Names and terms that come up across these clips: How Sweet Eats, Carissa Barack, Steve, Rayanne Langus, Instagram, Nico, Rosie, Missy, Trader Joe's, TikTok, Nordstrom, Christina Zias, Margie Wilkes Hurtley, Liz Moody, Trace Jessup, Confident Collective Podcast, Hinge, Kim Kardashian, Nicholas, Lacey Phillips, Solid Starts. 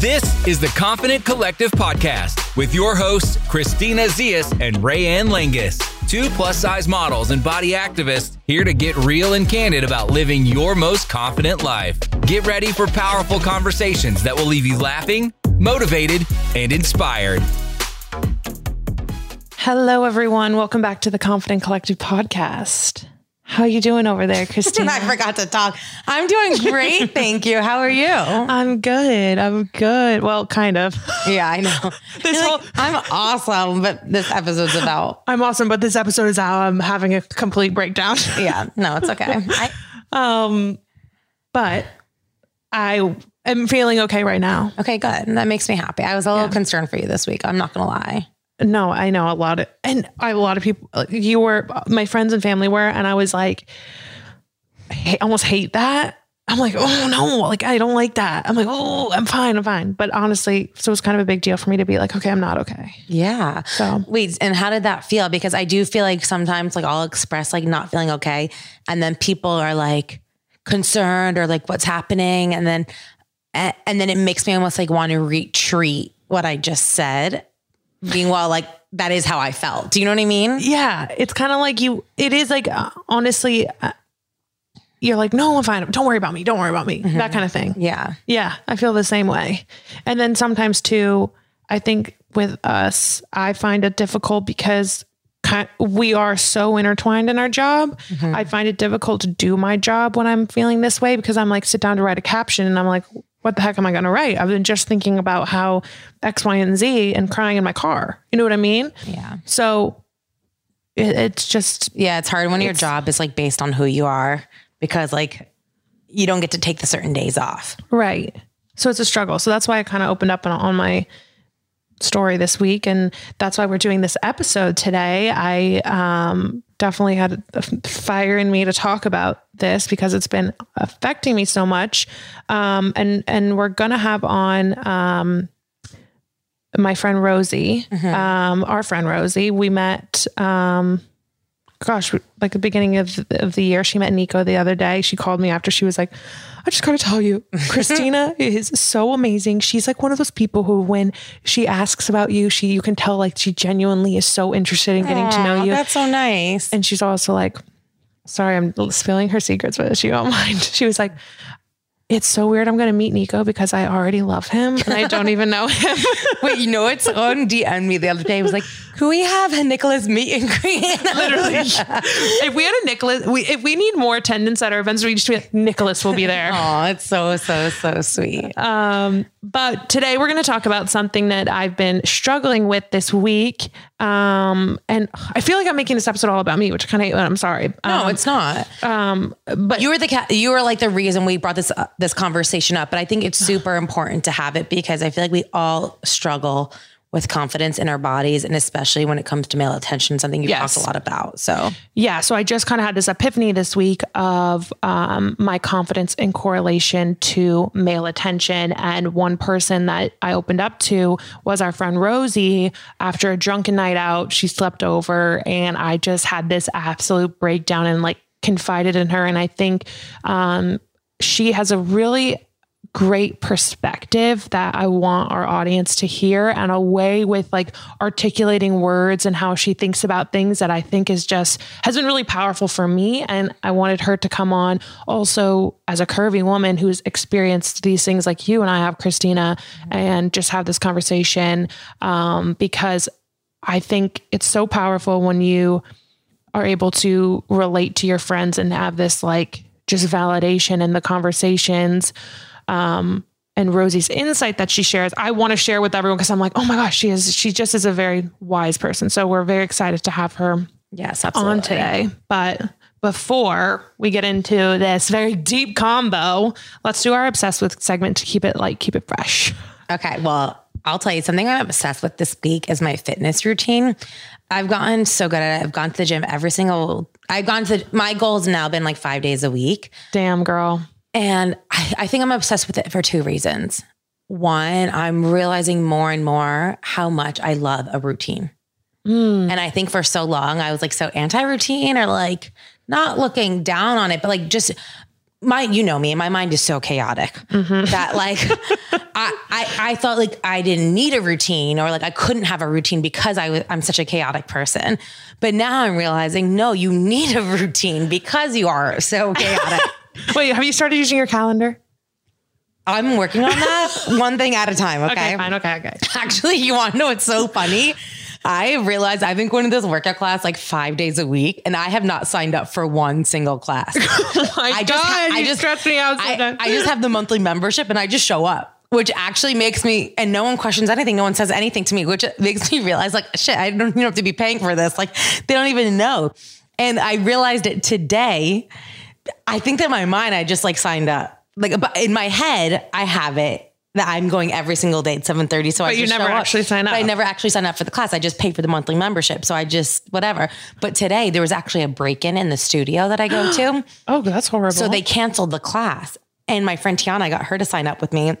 This is the Confident Collective Podcast with your hosts, Christina Zias and Rayanne Langus, two plus-size models and body activists here to get real and candid about living your most confident life. Get ready for powerful conversations that will leave you laughing, motivated, and inspired. Hello, everyone. Welcome back to the Confident Collective Podcast. How are you doing over there, Christina? I forgot to talk. I'm doing great. Thank you. How are you? I'm good. Well, kind of. Yeah, I know. I'm awesome, but this episode's about. I'm awesome, but this episode is how I'm having a complete breakdown. Yeah, no, it's okay. But I am feeling okay right now. Okay, good. That makes me happy. I was a little concerned for you this week. I'm not going to lie. No, I know a lot of people, you were, my friends and family were, and I was like, almost hate that. I'm like, oh no, like, I don't like that. I'm like, oh, I'm fine. But honestly, so it was kind of a big deal for me to be like, okay, I'm not okay. Yeah. So wait, and how did that feel? Because I do feel like sometimes like I'll express like not feeling okay. And then people are like concerned or like what's happening. And then it makes me almost like want to retreat what I just said. Meanwhile, like that is how I felt. Do you know what I mean? Yeah. It's kind of like honestly, you're like, no, I'm fine. Don't worry about me. Mm-hmm. That kind of thing. Yeah. Yeah. I feel the same way. And then sometimes too, I think with us, I find it difficult because we are so intertwined in our job. Mm-hmm. I find it difficult to do my job when I'm feeling this way because I'm like, sit down to write a caption and I'm like, what the heck am I going to write? I've been just thinking about how X, Y, and Z and crying in my car. You know what I mean? Yeah. So it's just, yeah, it's hard when your job is like based on who you are because like you don't get to take the certain days off. Right. So it's a struggle. So that's why I kind of opened up on my story this week. And that's why we're doing this episode today. I, definitely had a fire in me to talk about this because it's been affecting me so much. And we're going to have on, my friend Rosie, mm-hmm. Our friend Rosie. We met, like the beginning of the year. She met Nico the other day. She called me after. She was like, I just got to tell you, Christina is so amazing. She's like one of those people who, when she asks about you, you can tell like she genuinely is so interested in getting to know you. That's so nice. And she's also like, sorry, I'm spilling her secrets, but she won't mind. She was like, it's so weird. I'm going to meet Nico because I already love him and I don't even know him. Wait, you know, it's on DM me the other day. It was like, could we have a Nicholas meet and greet? Literally. If we had a Nicholas, if we need more attendance at our events, we just be like, Nicholas will be there. Oh, it's so sweet. But today we're going to talk about something that I've been struggling with this week. And I feel like I'm making this episode all about me, which kind of, I'm sorry. No, it's not. But you were like the reason we brought this conversation up, but I think it's super important to have it because I feel like we all struggle with confidence in our bodies. And especially when it comes to male attention, something you've talked a lot about. So, yeah. So I just kind of had this epiphany this week of, my confidence in correlation to male attention. And one person that I opened up to was our friend Rosie. After a drunken night out, she slept over and I just had this absolute breakdown and like confided in her. And I think, she has a really great perspective that I want our audience to hear, and a way with like articulating words and how she thinks about things that I think has been really powerful for me. And I wanted her to come on also as a curvy woman who's experienced these things like you and I have, Christina, mm-hmm. and just have this conversation. Because I think it's so powerful when you are able to relate to your friends and have this like just validation in the conversations. And Rosie's insight that she shares, I want to share with everyone because I'm like, oh my gosh, she just is a very wise person. So we're very excited to have her on today. But before we get into this very deep combo, let's do our Obsessed With segment to keep it light, keep it fresh. Okay. Well, I'll tell you something I'm obsessed with this week is my fitness routine. I've gotten so good at it. I've gone to the gym my goal's now been like 5 days a week. Damn, girl. And I think I'm obsessed with it for two reasons. One, I'm realizing more and more how much I love a routine. And I think for so long I was like so anti-routine, or like not looking down on it, but like just my mind is so chaotic mm-hmm. that like I felt like I didn't need a routine, or like I couldn't have a routine because I'm such a chaotic person. But now I'm realizing, no, you need a routine because you are so chaotic. Wait, have you started using your calendar? I'm working on that one thing at a time. Okay, fine. Okay. Actually, you want to know what's so funny? I realized I've been going to this workout class like 5 days a week, and I have not signed up for one single class. I just have the monthly membership and I just show up, which actually makes me, and no one questions anything. No one says anything to me, which makes me realize like, shit, I don't even have to be paying for this. Like they don't even know. And I realized it today. I think that in my mind, I just like signed up. Like but in my head, I have it. That I'm going every single day at 7:30. So you never actually sign up. But I never actually sign up for the class. I just pay for the monthly membership. So I just, whatever. But today there was actually a break-in in the studio that I go to. Oh, that's horrible. So they canceled the class. And my friend Tiana, I got her to sign up with me.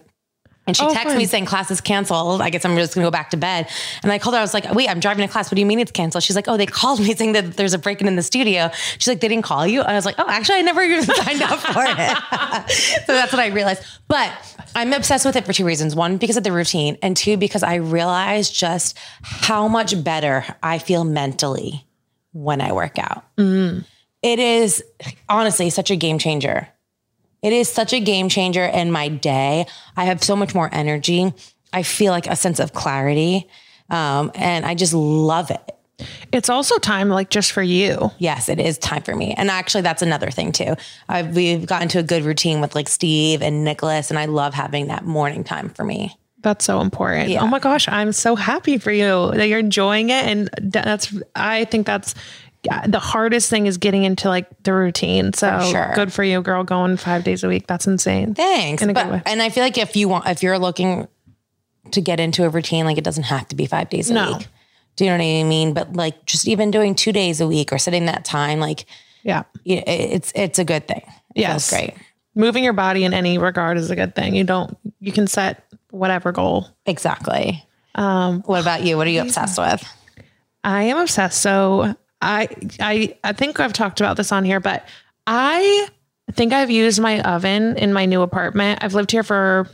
And she texted me saying class is canceled. I guess I'm just going to go back to bed. And I called her. I was like, wait, I'm driving to class. What do you mean it's canceled? She's like, oh, they called me saying that there's a break-in in the studio. She's like, they didn't call you? And I was like, oh, actually, I never even signed up for it. So that's what I realized. But I'm obsessed with it for two reasons. One, because of the routine. And two, because I realized just how much better I feel mentally when I work out. Mm. It is honestly such a game changer. It is such a game changer in my day. I have so much more energy. I feel like a sense of clarity. And I just love it. It's also time like just for you. Yes, it is time for me. And actually that's another thing too. We've gotten to a good routine with like Steve and Nicholas, and I love having that morning time for me. That's so important. Yeah. Oh my gosh. I'm so happy for you that you're enjoying it. And I think that's the hardest thing is getting into like the routine. So Good for you, girl, going 5 days a week. That's insane. Thanks. In a good way. And I feel like if you're looking to get into a routine, like it doesn't have to be 5 days a week. Do you know what I mean? But like just even doing 2 days a week or setting that time, like, yeah, it's a good thing. Yes. Feels great. Moving your body in any regard is a good thing. You can set whatever goal. Exactly. What about you? What are you obsessed with? I am obsessed. So I think I've talked about this on here, but I think I've used my oven in my new apartment. I've lived here for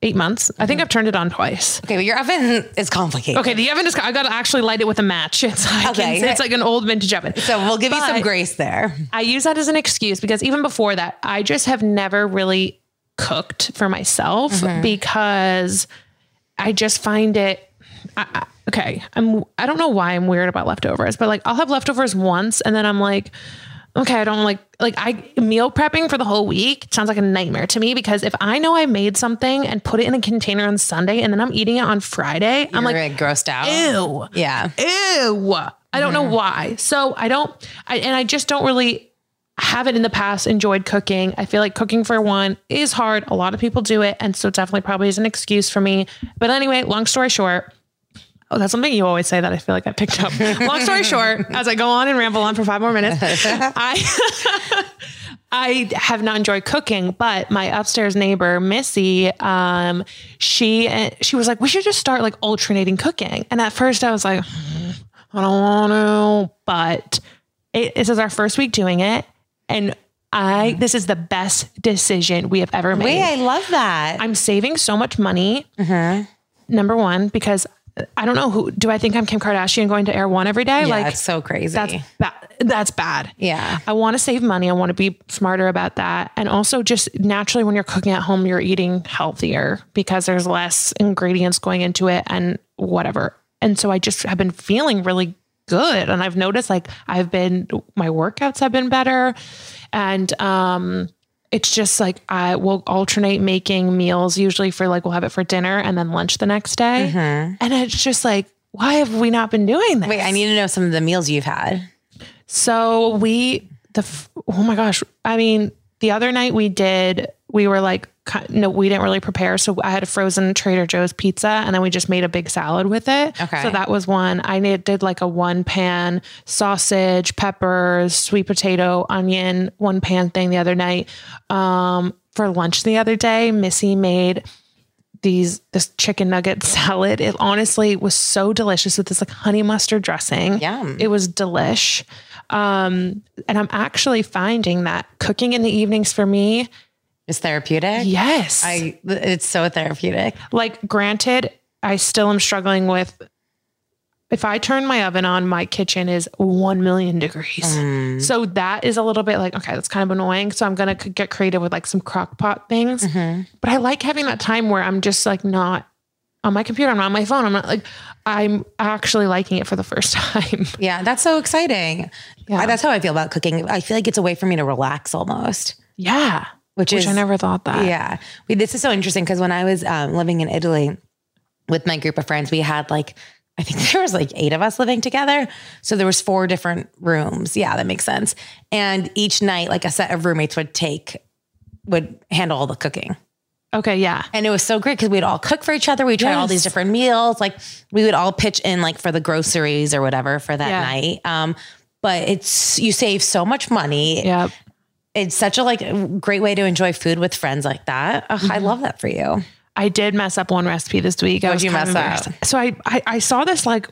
8 months. I think I've turned it on twice. Okay. But your oven is complicated. Okay. The oven is, I got to actually light it with a match. It's like an old vintage oven. So we'll give you some grace there. I use that as an excuse because even before that, I just have never really cooked for myself because I just find it, I don't know why I'm weird about leftovers, but like I'll have leftovers once and then I'm like, okay, I don't meal prepping for the whole week sounds like a nightmare to me because if I know I made something and put it in a container on Sunday and then I'm eating it on Friday, I'm like grossed out. Ew. Yeah. Ew. I don't know why. So I just don't really have it in the past enjoyed cooking. I feel like cooking for one is hard. A lot of people do it. And so it definitely probably is an excuse for me. But anyway, long story short, oh, that's something you always say that I feel like I picked up. Long story short, as I go on and ramble on for 5 more minutes, I have not enjoyed cooking, but my upstairs neighbor, Missy, she was like, we should just start like alternating cooking. And at first I was like, I don't want to, but this is our first week doing it. And this is the best decision we have ever made. Wait, I love that. I'm saving so much money. Mm-hmm. Number one, because I don't know I think I'm Kim Kardashian going to Air One every day? Yeah, like that's so crazy. That's bad. Yeah. I want to save money. I want to be smarter about that. And also just naturally when you're cooking at home, you're eating healthier because there's less ingredients going into it and whatever. And so I just have been feeling really good. And I've noticed like my workouts have been better. And, it's just like, I will alternate making meals usually for like, we'll have it for dinner and then lunch the next day. Mm-hmm. And it's just like, why have we not been doing this? Wait, I need to know some of the meals you've had. So oh my gosh. I mean, the other night we didn't really prepare. So I had a frozen Trader Joe's pizza and then we just made a big salad with it. Okay. So that was one. I did like a 1-pan sausage, peppers, sweet potato, onion, 1-pan thing the other night. For lunch the other day, Missy made this chicken nugget salad. It honestly was so delicious with this like honey mustard dressing. Yum. It was delish. And I'm actually finding that cooking in the evenings for me It's therapeutic. Yes. It's so therapeutic. Like, granted, I still am struggling with, if I turn my oven on, my kitchen is 1 million degrees. So that is a little bit like, okay, that's kind of annoying. So I'm going to get creative with like some crock pot things. Mm-hmm. But I like having that time where I'm just like not on my computer. I'm not on my phone. I'm not like, I'm actually liking it for the first time. Yeah. That's so exciting. Yeah. That's how I feel about cooking. I feel like it's a way for me to relax almost. Yeah. Which I never thought that. Yeah. This is so interesting because when I was living in Italy with my group of friends, we had like, I think there was like 8 of us living together. So there was 4 different rooms. Yeah, that makes sense. And each night, like a set of roommates would handle all the cooking. Okay. Yeah. And it was so great because we'd all cook for each other. We tried all these different meals. Like we would all pitch in like for the groceries or whatever for that night. But you save so much money. Yeah. It's such a like great way to enjoy food with friends like that. Ugh, I love that for you. I did mess up one recipe this week. What'd you mess up? So I saw this like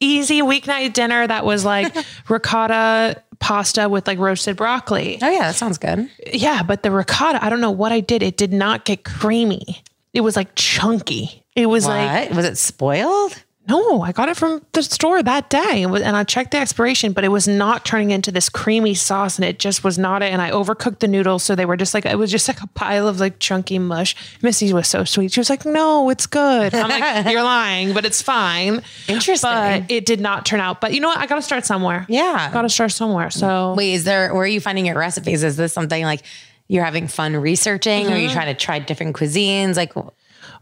easy weeknight dinner that was like ricotta pasta with like roasted broccoli. Oh yeah. That sounds good. Yeah. But the ricotta, I don't know what I did. It did not get creamy. It was like chunky. It was was it spoiled? No, I got it from the store that day and I checked the expiration, but it was not turning into this creamy sauce and it just was not it. And I overcooked the noodles. So they were just like, it was just like a pile of like chunky mush. Missy was so sweet. She was like, no, it's good. I'm like, you're lying, but it's fine. Interesting. But it did not turn out, but you know what? I got to start somewhere. Yeah. Got to start somewhere. So wait, where are you finding your recipes? Is this something like you're having fun researching or are you trying to try different cuisines? Like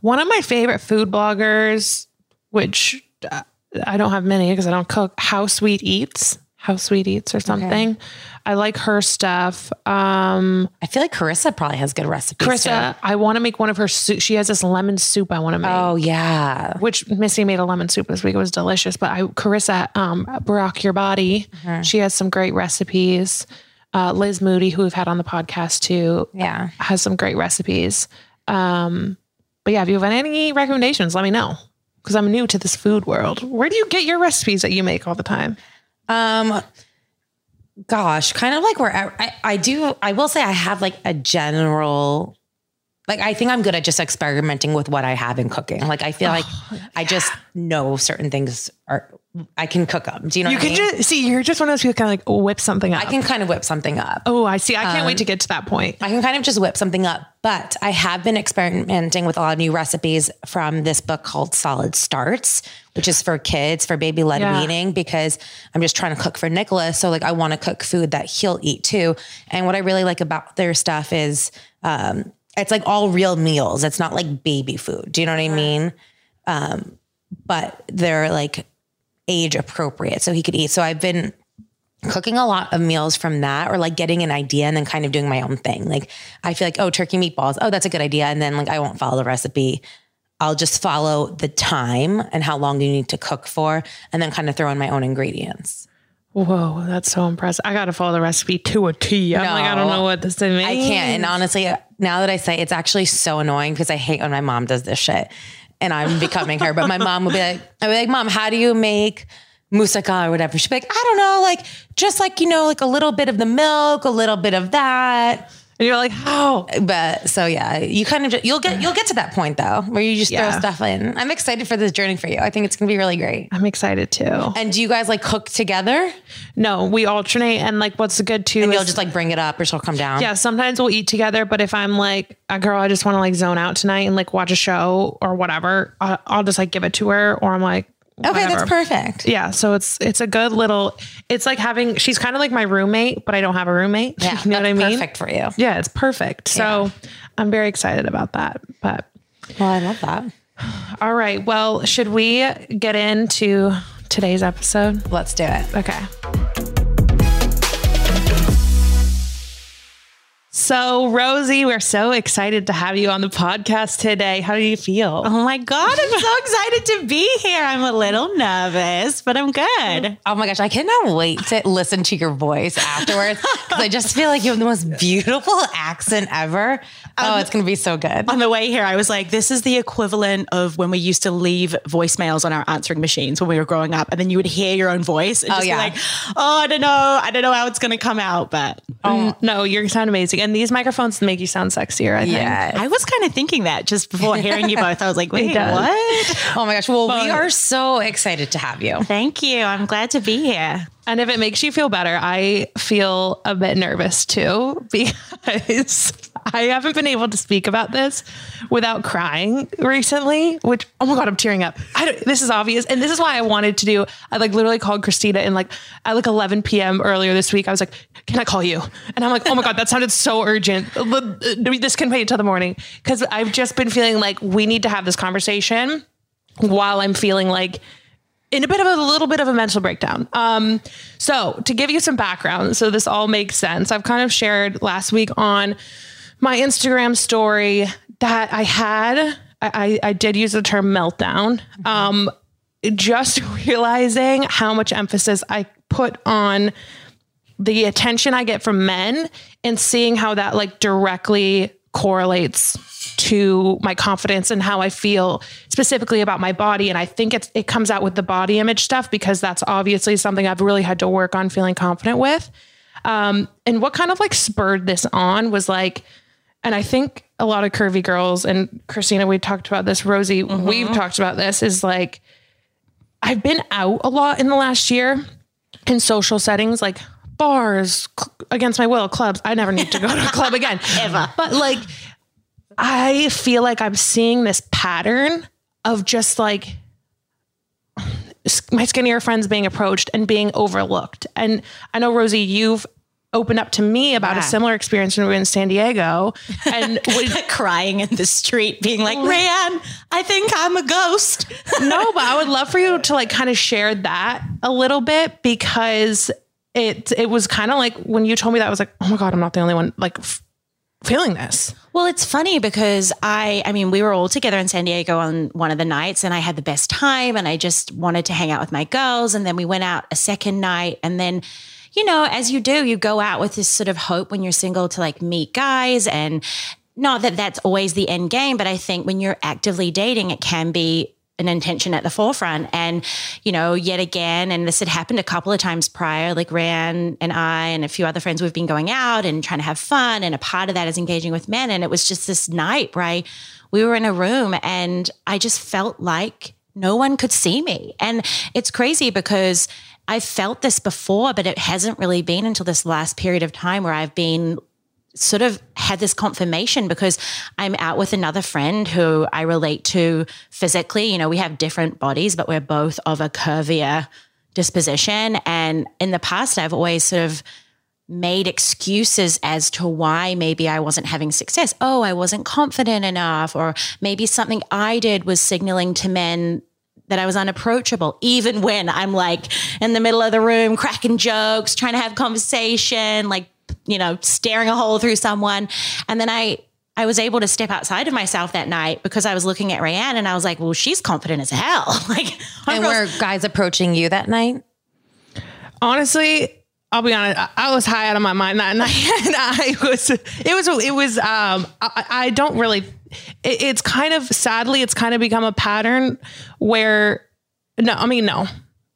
one of my favorite food bloggers, which I don't have many because I don't cook, How Sweet Eats or something. Okay. I like her stuff. I feel like Carissa probably has good recipes. Carissa, I want to make one of her soup. She has this lemon soup I want to make. Oh yeah. Which Missy made a lemon soup this week. It was delicious, but Carissa, Barack Your Body. Mm-hmm. She has some great recipes. Liz Moody, who we've had on the podcast too. Yeah. Has some great recipes. But yeah, if you have any recommendations, let me know. Because I'm new to this food world. Where do you get your recipes that you make all the time? Gosh, kind of like where I will say I have like a general, like I think I'm good at just experimenting with what I have in cooking. Like I feel I just know certain things I can cook them. Do you know what I mean? You're just one of those people who kind of like whip something up. I can kind of whip something up. Oh, I see. I can't wait to get to that point. I can kind of just whip something up, but I have been experimenting with a lot of new recipes from this book called Solid Starts, which is for kids, for baby-led weaning, because I'm just trying to cook for Nicholas. So like, I want to cook food that he'll eat too. And what I really like about their stuff is, it's like all real meals. It's not like baby food. Do you know what I mean? But they're like age appropriate so he could eat. So I've been cooking a lot of meals from that, or like getting an idea and then kind of doing my own thing. Like I feel like, oh, turkey meatballs. Oh, that's a good idea. And then like, I won't follow the recipe. I'll just follow the time and how long you need to cook for, and then kind of throw in my own ingredients. Whoa, that's so impressive. I got to follow the recipe to a T. I'm like, I don't know what this thing means. I can't. And honestly, now that I say it's actually so annoying because I hate when my mom does this shit and I'm becoming her, but my mom would be like, I'd be like, Mom, how do you make moussaka or whatever? She'd be like, I don't know. Like, just like, you know, like a little bit of the milk, a little bit of that. And you're like, how? But so yeah, you kind of, you'll get to that point though, where you just throw stuff in. I'm excited for this journey for you. I think it's going to be really great. I'm excited too. And do you guys like cook together? No, we alternate. And like, what's good too. And you'll just like bring it up or she'll come down. Yeah. Sometimes we'll eat together, but if I'm like a girl, I just want to like zone out tonight and like watch a show or whatever, I'll just like give it to her, or I'm like, okay, whatever. That's perfect. Yeah. So it's a good little, it's like having, she's kind of like my roommate, but I don't have a roommate. Yeah, you know what I mean? Perfect for you. Yeah. It's perfect. So I'm very excited about that, but. Well, I love that. All right. Well, should we get into today's episode? Let's do it. Okay. So Rosie, we're so excited to have you on the podcast today. How do you feel? Oh my God, I'm so excited to be here. I'm a little nervous, but I'm good. Oh my gosh, I cannot wait to listen to your voice afterwards because I just feel like you have the most beautiful accent ever. Oh, it's going to be so good. On the way here, I was like, this is the equivalent of when we used to leave voicemails on our answering machines when we were growing up. And then you would hear your own voice and be like, oh, I don't know how it's going to come out, but. Oh. No, you sound amazing. And these microphones make you sound sexier, I think. Yeah. I was kind of thinking that just before hearing you both. I was like, wait, what? Oh my gosh. Well, we are so excited to have you. Thank you. I'm glad to be here. And if it makes you feel better, I feel a bit nervous too, because I haven't been able to speak about this without crying recently, which, oh my God, I'm tearing up. This is obvious. And this is why I wanted to do, I like literally called Christina and like at like 11 PM earlier this week, I was like, can I call you? And I'm like, oh my God, that sounded so urgent. This can wait until the morning. Cause I've just been feeling like we need to have this conversation while I'm feeling like in a little bit of a mental breakdown. So to give you some background, so this all makes sense. I've kind of shared last week on my Instagram story that I did use the term meltdown. Mm-hmm. Just realizing how much emphasis I put on the attention I get from men and seeing how that like directly correlates to my confidence and how I feel specifically about my body. And I think it comes out with the body image stuff, because that's obviously something I've really had to work on feeling confident with. And what kind of like spurred this on was like, and I think a lot of curvy girls, and Christina, we talked about this, Rosie, mm-hmm. we've talked about this, is like, I've been out a lot in the last year in social settings, like bars, against my will, clubs. I never need to go to a club again. Ever. But like, I feel like I'm seeing this pattern of just like my skinnier friends being approached and being overlooked. And I know, Rosie, you've opened up to me about a similar experience when we were in San Diego and crying in the street being like, Rayanne, I think I'm a ghost. No, but I would love for you to like kind of share that a little bit, because it was kind of like when you told me that, I was like, oh my God, I'm not the only one like feeling this. Well, it's funny because I mean, we were all together in San Diego on one of the nights and I had the best time and I just wanted to hang out with my girls. And then we went out a second night, and then, you know, as you do, you go out with this sort of hope when you're single to like meet guys, and not that that's always the end game, but I think when you're actively dating, it can be an intention at the forefront. And, you know, yet again, and this had happened a couple of times prior, like Rayanne and I and a few other friends, we've been going out and trying to have fun. And a part of that is engaging with men. And it was just this night where we were in a room and I just felt like no one could see me. And it's crazy because I felt this before, but it hasn't really been until this last period of time where I've been sort of had this confirmation, because I'm out with another friend who I relate to physically. You know, we have different bodies, but we're both of a curvier disposition. And in the past, I've always sort of made excuses as to why maybe I wasn't having success. Oh, I wasn't confident enough, or maybe something I did was signaling to men that I was unapproachable, even when I'm like in the middle of the room, cracking jokes, trying to have conversation, like, you know, staring a hole through someone. And then I was able to step outside of myself that night because I was looking at Rayanne and I was like, well, she's confident as hell. Like, and were guys approaching you that night? Honestly, I'll be honest, I was high out of my mind that night. And it's kind of, sadly, it's kind of become a pattern where, no.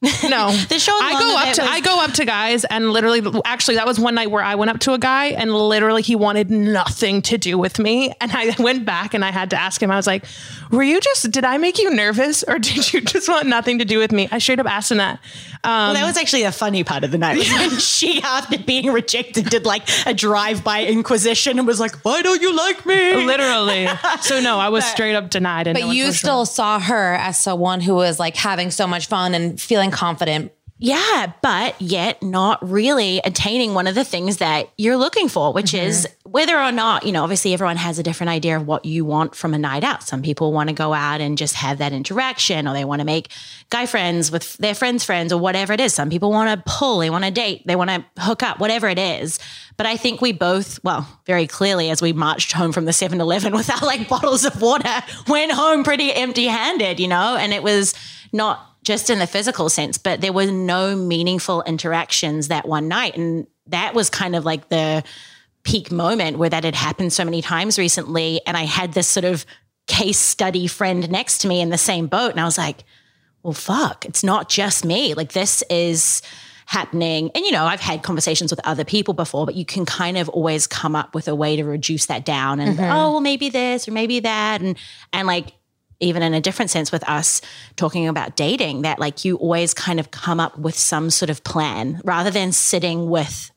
I go up to guys and literally, that was one night where I went up to a guy and literally he wanted nothing to do with me. And I went back and I had to ask him, I was like, did I make you nervous or did you just want nothing to do with me? I straight up asked him that. Well, that was actually a funny part of the night. And she, after being rejected, did like a drive-by inquisition and was like, why don't you like me? Literally. So no, I was straight up denied. And but you still saw her as someone who was like having so much fun and feeling confident. Yeah, but yet not really attaining one of the things that you're looking for, which mm-hmm. is whether or not, you know, obviously everyone has a different idea of what you want from a night out. Some people want to go out and just have that interaction, or they want to make guy friends with their friends' friends, or whatever it is. Some people want to pull, they want to date, they want to hook up, whatever it is. But I think we both, well, very clearly as we marched home from the 7-Eleven with our like bottles of water, went home pretty empty-handed, you know, and it was not just in the physical sense, but there were no meaningful interactions that one night. And that was kind of like the peak moment where that had happened so many times recently. And I had this sort of case study friend next to me in the same boat. And I was like, well, fuck, it's not just me. Like, this is happening. And, you know, I've had conversations with other people before, but you can kind of always come up with a way to reduce that down and, mm-hmm. oh, well, maybe this or maybe that. And like, even in a different sense with us talking about dating, that like you always kind of come up with some sort of plan rather than sitting with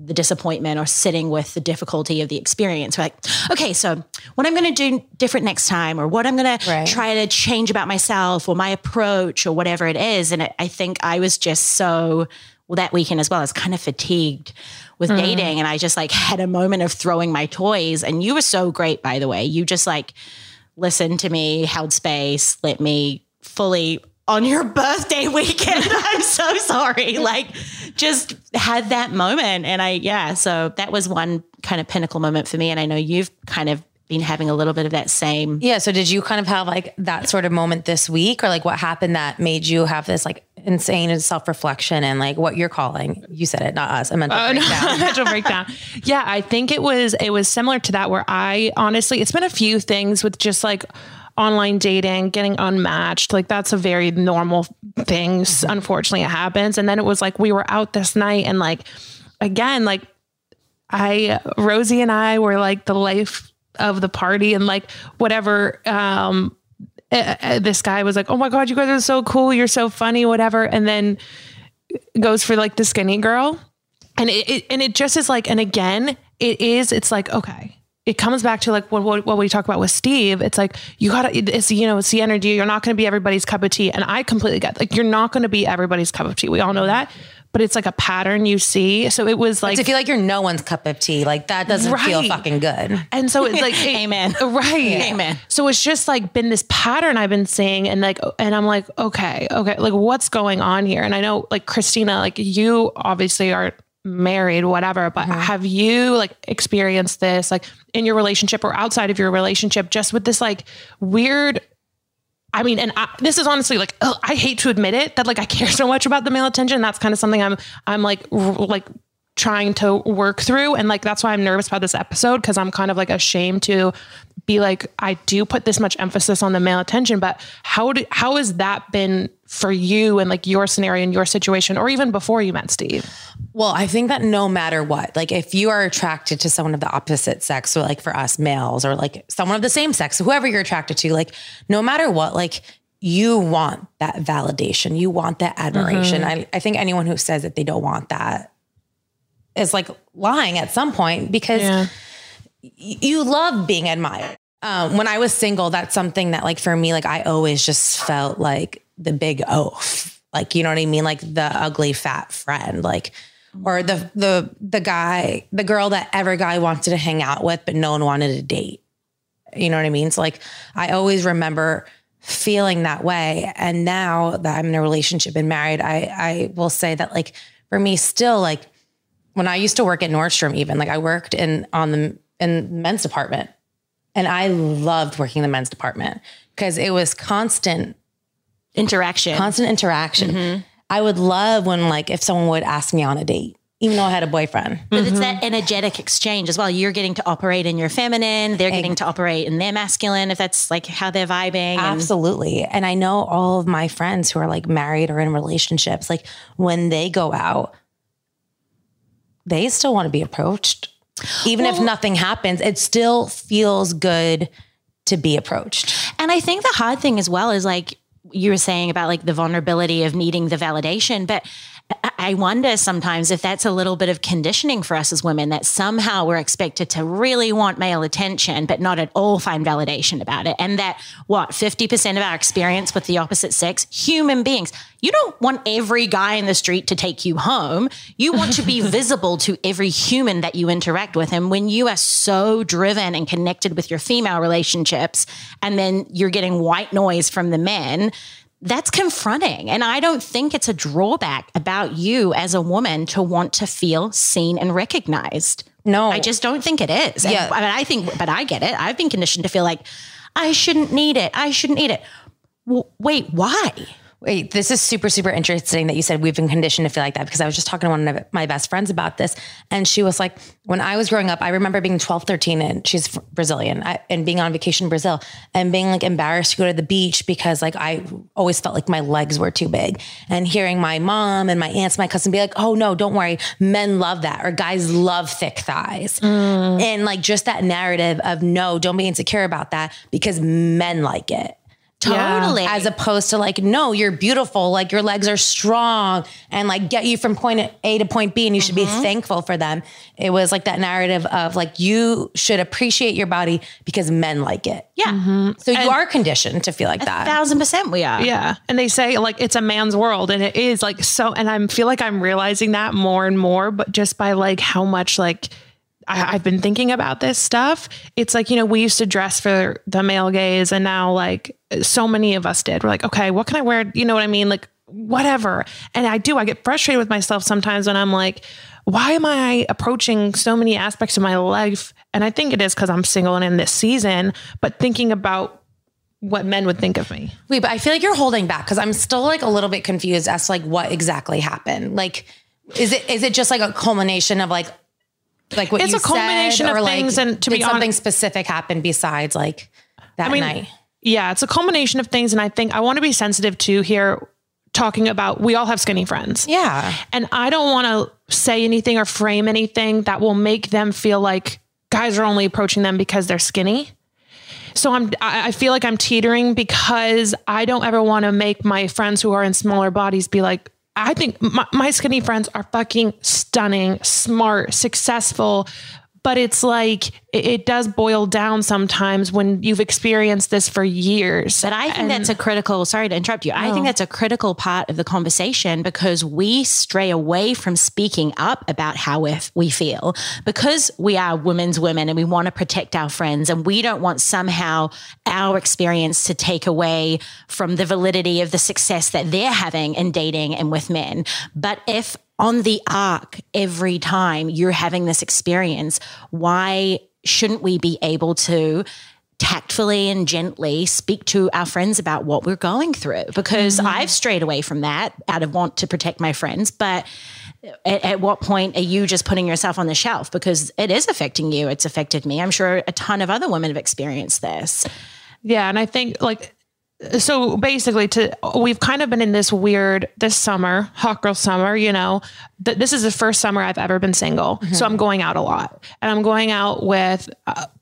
the disappointment or sitting with the difficulty of the experience. We're like, okay, so what I'm going to do different next time, or what I'm going to try to change about myself or my approach or whatever it is. And I think I was just so, well, that weekend as well, I was kind of fatigued with dating. And I just like had a moment of throwing my toys. And you were so great, by the way. You just like listened to me, held space, let me fully... on your birthday weekend, I'm so sorry. Like, just had that moment. And so that was one kind of pinnacle moment for me. And I know you've kind of been having a little bit of that same. Yeah. So did you kind of have like that sort of moment this week, or like what happened that made you have this like insane self-reflection and like what you're calling, you said it, not us, a mental breakdown. No, mental breakdown. Yeah. I think it was similar to that, where I honestly, it's been a few things with just like online dating, getting unmatched. Like, that's a very normal thing. Unfortunately, it happens. And then it was like, we were out this night and like, again, like Rosie and I were like the life of the party and like whatever, this guy was like, oh my God, you guys are so cool. You're so funny, whatever. And then goes for like the skinny girl. And it just is like, and again, it's like, okay, it comes back to like what we talk about with Steve. It's like, you gotta, it's the energy. You're not going to be everybody's cup of tea. And I completely get like, you're not going to be everybody's cup of tea. We all know that, but it's like a pattern you see. So it was like, to feel like you're no one's cup of tea. Like, that doesn't feel fucking good. And so it's like, amen. Right. Yeah. Amen. So it's just like been this pattern I've been seeing, and like, and I'm like, okay. Like, what's going on here? And I know like Christina, like you obviously aren't married, whatever, but have you like experienced this like in your relationship or outside of your relationship, just with this like weird, I mean, and this is honestly like, I hate to admit it, that like I care so much about the male attention. That's kind of something I'm like like trying to work through. And like, that's why I'm nervous about this episode, because I'm kind of like ashamed to be like, I do put this much emphasis on the male attention, but how has that been for you and like your scenario and your situation, or even before you met Steve? Well, I think that no matter what, like if you are attracted to someone of the opposite sex, so like for us males, or like someone of the same sex, whoever you're attracted to, like no matter what, like you want that validation, you want that admiration. I think anyone who says that they don't want that is like lying at some point, because you love being admired. When I was single, that's something that like for me, like I always just felt like the big oaf, like, you know what I mean? Like the ugly fat friend, like, or the guy, the girl that every guy wanted to hang out with, but no one wanted to date. You know what I mean? So like, I always remember feeling that way. And now that I'm in a relationship and married, I will say that like, for me still, like when I used to work at Nordstrom, even like I worked in the men's department, and I loved working in the men's department because it was constant interaction. I would love when like, if someone would ask me on a date, even though I had a boyfriend. But it's that energetic exchange as well. You're getting to operate in your feminine. They're getting to operate in their masculine, if that's like how they're vibing. Absolutely. And I know all of my friends who are like married or in relationships, like when they go out, they still want to be approached. Even if nothing happens, it still feels good to be approached. And I think the hard thing as well is like you were saying about like the vulnerability of needing the validation. But I wonder sometimes if that's a little bit of conditioning for us as women, that somehow we're expected to really want male attention, but not at all find validation about it. And that 50% of our experience with the opposite sex, human beings, you don't want every guy in the street to take you home. You want to be visible to every human that you interact with. And when you are so driven and connected with your female relationships, and then you're getting white noise from the men, that's confronting. And I don't think it's a drawback about you as a woman to want to feel seen and recognized. No, I just don't think it is. Yeah. And but I get it. I've been conditioned to feel like I shouldn't need it. Wait, why? Wait, this is super, super interesting that you said we've been conditioned to feel like that, because I was just talking to one of my best friends about this. And she was like, when I was growing up, I remember being 12, 13 and she's Brazilian and being on vacation in Brazil and being like embarrassed to go to the beach because like, I always felt like my legs were too big, and hearing my mom and my aunts, my cousin be like, oh no, don't worry. Men love that. Or guys love thick thighs. Mm. And like just that narrative of no, don't be insecure about that because men like it. Totally. Yeah. As opposed to like, no, you're beautiful. Like your legs are strong and like get you from point A to point B, and you should be thankful for them. It was like that narrative of like, you should appreciate your body because men like it. Yeah. Mm-hmm. So and you are conditioned to feel like that. 1,000% we are. Yeah. And they say like, it's a man's world, and it is like, so, and I feel like I'm realizing that more and more, but just by like how much like I've been thinking about this stuff. It's like, you know, we used to dress for the male gaze, and now like so many of us did. We're like, okay, what can I wear? You know what I mean? Like whatever. And I get frustrated with myself sometimes when I'm like, why am I approaching so many aspects of my life? And I think it is because I'm single and in this season, but thinking about what men would think of me. Wait, but I feel like you're holding back, because I'm still like a little bit confused as to like what exactly happened. Like, is it just like a culmination of like what it's you said? It's a culmination of like things, and to be honest, something specific happened besides like that night. Yeah, it's a culmination of things. And I think I want to be sensitive to here talking about, we all have skinny friends. Yeah. And I don't want to say anything or frame anything that will make them feel like guys are only approaching them because they're skinny. So I feel like I'm teetering, because I don't ever want to make my friends who are in smaller bodies be like, I think my skinny friends are fucking stunning, smart, successful, but it's like, it does boil down sometimes when you've experienced this for years. But I think that's a critical, sorry to interrupt you. No. I think that's a critical part of the conversation, because we stray away from speaking up about how we feel, because we are women's women and we want to protect our friends, and we don't want somehow our experience to take away from the validity of the success that they're having in dating and with men. But if on the arc, every time you're having this experience, why shouldn't we be able to tactfully and gently speak to our friends about what we're going through? Because I've strayed away from that out of want to protect my friends. But at what point are you just putting yourself on the shelf? Because it is affecting you. It's affected me. I'm sure a ton of other women have experienced this. Yeah. And I think like, so basically we've kind of been in this weird, this summer, hot girl summer, you know, this is the first summer I've ever been single. Mm-hmm. So I'm going out a lot, and I'm going out with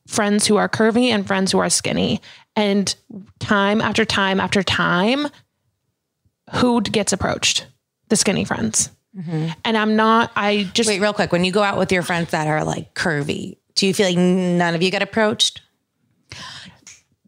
friends who are curvy and friends who are skinny, and time after time after time, who gets approached? The skinny friends. Mm-hmm. And wait, real quick. When you go out with your friends that are like curvy, do you feel like none of you get approached?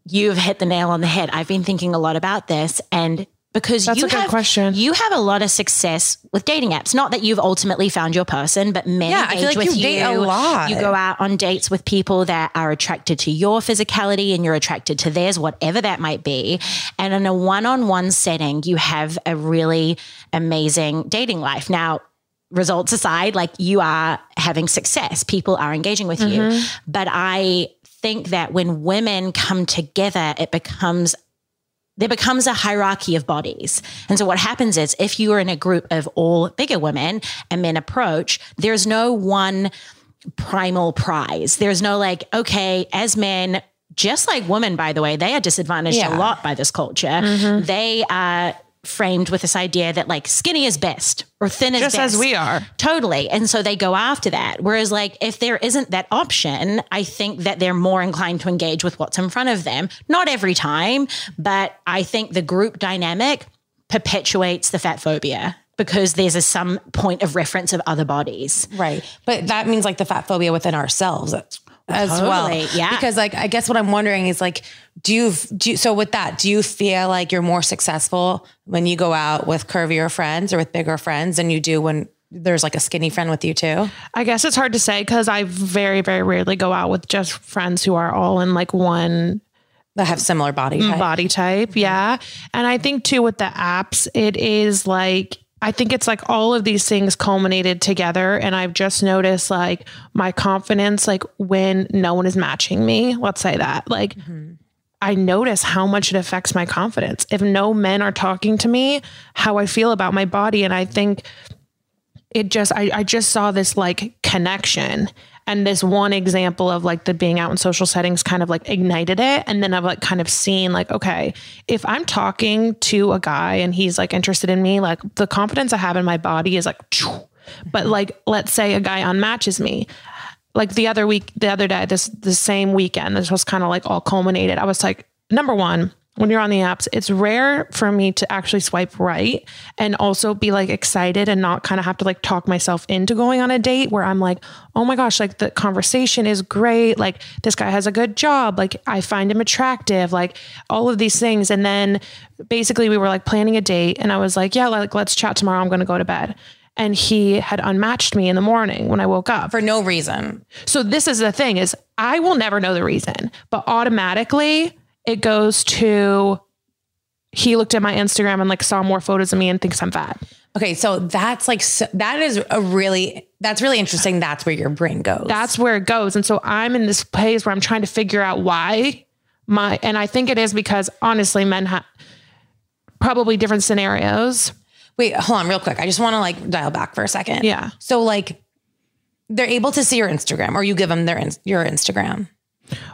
You've hit the nail on the head. I've been thinking a lot about this, and because you have a lot of success with dating apps. Not that you've ultimately found your person, but men engage like with you. Date a lot. You go out on dates with people that are attracted to your physicality, and you're attracted to theirs, whatever that might be. And in a one-on-one setting, you have a really amazing dating life. Now, results aside, like, you are having success. People are engaging with you. But I think that when women come together, there becomes a hierarchy of bodies. And so what happens is, if you are in a group of all bigger women and men approach, there's no one primal prize. There's no like, okay, as men, just like women, by the way, they are disadvantaged a lot by this culture. Mm-hmm. They are framed with this idea that like skinny is best or thin is best. Just as we are. Totally. And so they go after that. Whereas like, if there isn't that option, I think that they're more inclined to engage with what's in front of them. Not every time, but I think the group dynamic perpetuates the fat phobia, because there's some point of reference of other bodies. Right. But that means like the fat phobia within ourselves as well. Yeah. Because like, I guess what I'm wondering is like, so with that, do you feel like you're more successful when you go out with curvier friends or with bigger friends than you do when there's like a skinny friend with you too? I guess it's hard to say, because I very, very rarely go out with just friends who are all in like one that have similar body type. Mm-hmm. Yeah. And I think too, with the apps, it is like, I think it's like all of these things culminated together. And I've just noticed like my confidence, like when no one is matching me, let's say that, like I notice how much it affects my confidence. If no men are talking to me, how I feel about my body. And I think it just, I just saw this like connection, and this one example of like the being out in social settings kind of like ignited it. And then I've like kind of seen like, okay, if I'm talking to a guy and he's like interested in me, like the confidence I have in my body is like, but like, let's say a guy unmatches me. Like the other day, the same weekend, this was kind of like all culminated. I was like, number one, when you're on the apps, it's rare for me to actually swipe right and also be like excited and not kind of have to like talk myself into going on a date where I'm like, oh my gosh, like the conversation is great. Like this guy has a good job. Like I find him attractive, like all of these things. And then basically we were like planning a date and I was like, yeah, like let's chat tomorrow. I'm going to go to bed. And he had unmatched me in the morning when I woke up for no reason. So this is the thing is I will never know the reason, but automatically it goes to, he looked at my Instagram and like saw more photos of me and thinks I'm fat. Okay. So that's like, that's really interesting. That's where your brain goes. That's where it goes. And so I'm in this place where I'm trying to figure out why and I think it is because honestly, men have probably different scenarios. Wait, hold on real quick. I just want to like dial back for a second. Yeah. So like they're able to see your Instagram or you give them your Instagram.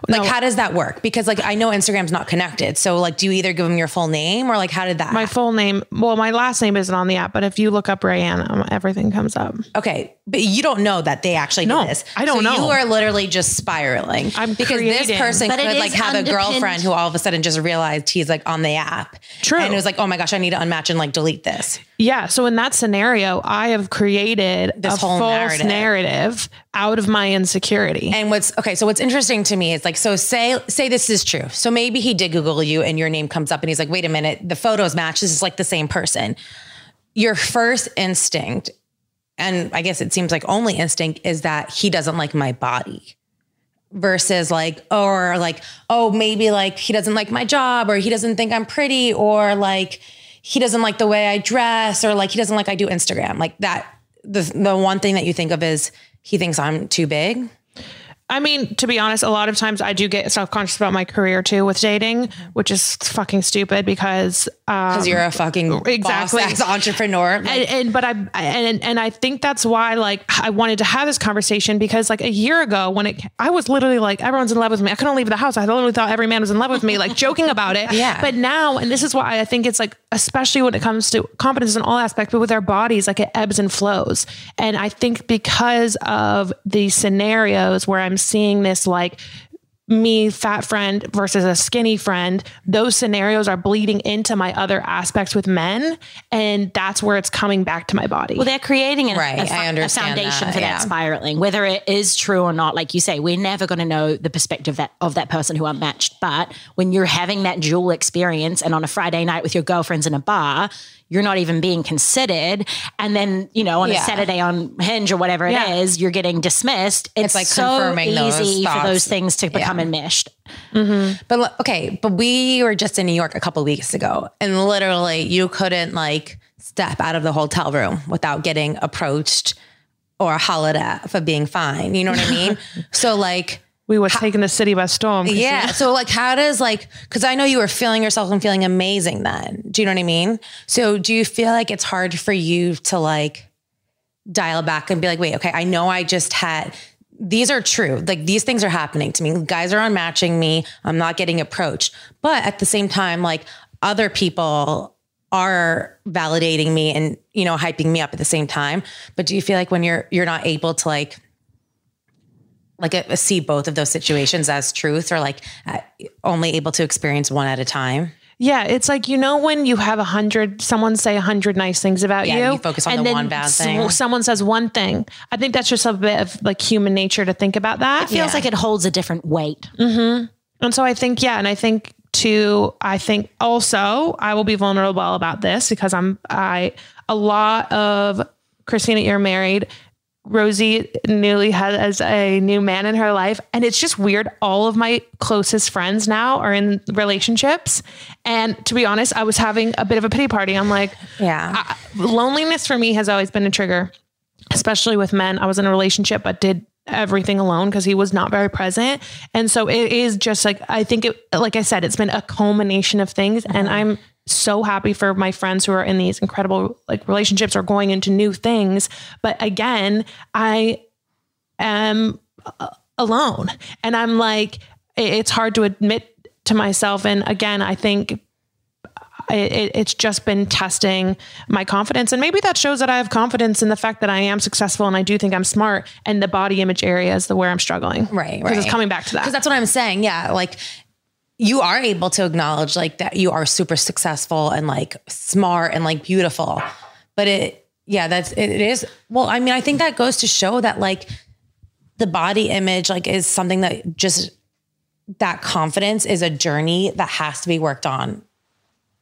Like, no. How does that work? Because like, I know Instagram's not connected. So like, do you either give them your full name or like, how did that? My full name. Well, my last name isn't on the app, but if you look up Rayanne, everything comes up. Okay. But you don't know that they actually do this. I don't know. You are literally just spiraling. I'm because creating. This person but could like have a girlfriend who all of a sudden just realized he's like on the app. True. And it was like, oh my gosh, I need to unmatch and like delete this. Yeah. So in that scenario, I have created this whole false narrative out of my insecurity. And what's interesting to me is like, so say this is true. So maybe he did Google you and your name comes up and he's like, wait a minute, the photos match. This is like the same person. Your first instinct, and I guess it seems like only instinct, is that he doesn't like my body versus like, or like, oh, maybe like he doesn't like my job or he doesn't think I'm pretty or like he doesn't like the way I dress or like he doesn't like I do Instagram. Like that, the one thing that you think of is he thinks I'm too big. I mean, to be honest, a lot of times I do get self-conscious about my career too with dating, which is fucking stupid because you're a fucking boss-ass entrepreneur. Like. And I think that's why like I wanted to have this conversation because like a year ago I was literally like, everyone's in love with me. I couldn't leave the house. I literally thought every man was in love with me, like joking about it. Yeah. But now, and this is why I think it's like, especially when it comes to confidence in all aspects, but with our bodies, like it ebbs and flows. And I think because of the scenarios where I'm seeing this, like me, fat friend versus a skinny friend, those scenarios are bleeding into my other aspects with men. And that's where it's coming back to my body. Well, they're creating a foundation that, for that spiraling, whether it is true or not. Like you say, we're never going to know the perspective of that person who unmatched. But when you're having that dual experience and on a Friday night with your girlfriends in a bar, you're not even being considered. And then, you know, on a Saturday on Hinge or whatever it is, you're getting dismissed. It's like so confirming easy for those things to become enmeshed. Mm-hmm. But we were just in New York a couple of weeks ago and literally you couldn't like step out of the hotel room without getting approached or hollered at for being fine. You know what I mean? So like, we were taking the city by storm. Yeah. So like, how does like, cause I know you were feeling yourself and feeling amazing then. Do you know what I mean? So do you feel like it's hard for you to like dial back and be like, wait, okay, I know I just had, these are true. Like these things are happening to me. Guys are unmatching me. I'm not getting approached, but at the same time, like other people are validating me and, you know, hyping me up at the same time. But do you feel like when you're not able to like see both of those situations as truth or like only able to experience one at a time? Yeah. It's like, you know, when you have 100, someone say 100 nice things about you. Yeah, you focus on the one bad thing. Someone says one thing. I think that's just a bit of like human nature to think about that. It feels like it holds a different weight. Mm-hmm. And so I think, yeah. And I think too, I think also I will be vulnerable about this because a lot of, Christina, you're married, Rosie newly has a new man in her life. And it's just weird. All of my closest friends now are in relationships. And to be honest, I was having a bit of a pity party. I'm like, loneliness for me has always been a trigger, especially with men. I was in a relationship, but did everything alone because he was not very present. And so it is just like, I think it, like I said, it's been a culmination of things. Mm-hmm. And I'm so happy for my friends who are in these incredible like relationships or going into new things. But again, I am alone and I'm like, it's hard to admit to myself. And again, I think it's just been testing my confidence. And maybe that shows that I have confidence in the fact that I am successful and I do think I'm smart, and the body image area is the where I'm struggling. Right. Because it's coming back to that. Because that's what I'm saying. Yeah. Like you are able to acknowledge like that you are super successful and like smart and like beautiful, but it is. Well, I mean, I think that goes to show that like the body image, like is something that just that confidence is a journey that has to be worked on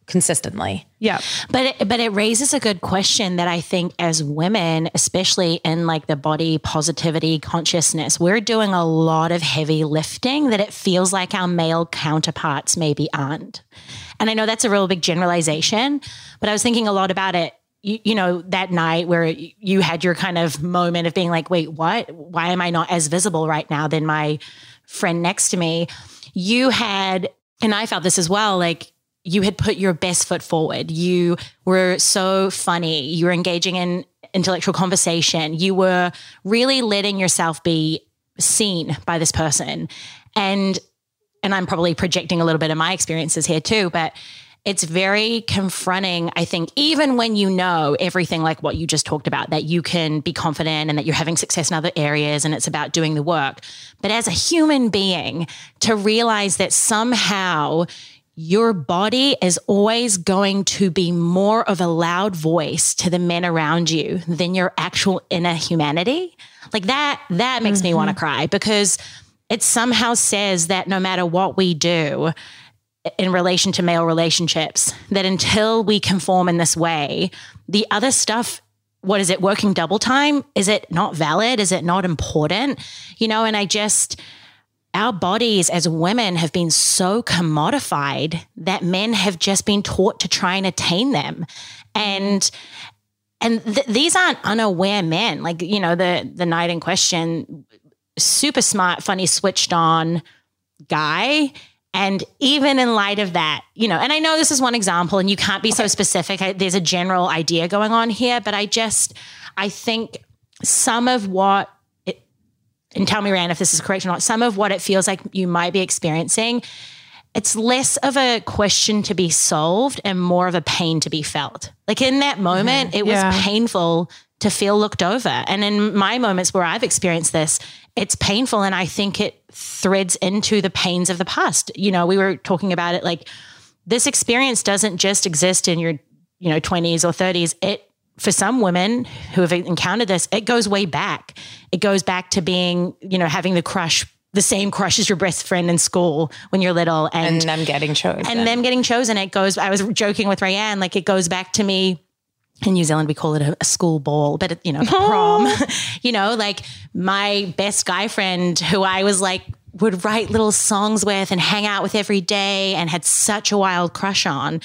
consistently. Yeah. But it raises a good question that I think as women, especially in like the body positivity consciousness, we're doing a lot of heavy lifting that it feels like our male counterparts maybe aren't. And I know that's a real big generalization, but I was thinking a lot about it, you know, that night where you had your kind of moment of being like, wait, what? Why am I not as visible right now than my friend next to me? You had, and I felt this as well, like, you had put your best foot forward. You were so funny. You were engaging in intellectual conversation. You were really letting yourself be seen by this person. And I'm probably projecting a little bit of my experiences here too, but it's very confronting, I think, even when you know everything like what you just talked about, that you can be confident and that you're having success in other areas and it's about doing the work. But as a human being, to realize that somehow your body is always going to be more of a loud voice to the men around you than your actual inner humanity. Like that makes me want to cry, because it somehow says that no matter what we do in relation to male relationships, that until we conform in this way, the other stuff, what is it, working double time? Is it not valid? Is it not important? You know, and I just... Our bodies as women have been so commodified that men have just been taught to try and attain them. And these aren't unaware men. Like, you know, the night in question, super smart, funny, switched on guy. And even in light of that, you know, and I know this is one example and you can't be so specific. There's a general idea going on here, but I think some of what, and tell me, Rayanne, if this is correct or not, some of what it feels like you might be experiencing, it's less of a question to be solved and more of a pain to be felt. Like in that moment, it was painful to feel looked over. And in my moments where I've experienced this, it's painful. And I think it threads into the pains of the past. You know, we were talking about it, like this experience doesn't just exist in your, you know, 20s or 30s. For some women who have encountered this, it goes way back. It goes back to being, you know, having the same crush as your best friend in school when you're little. And them getting chosen. It goes, I was joking with Rayanne, like it goes back to me. In New Zealand, we call it a school ball, but, you know, prom, you know, like my best guy friend who I was like, would write little songs with and hang out with every day and had such a wild crush on.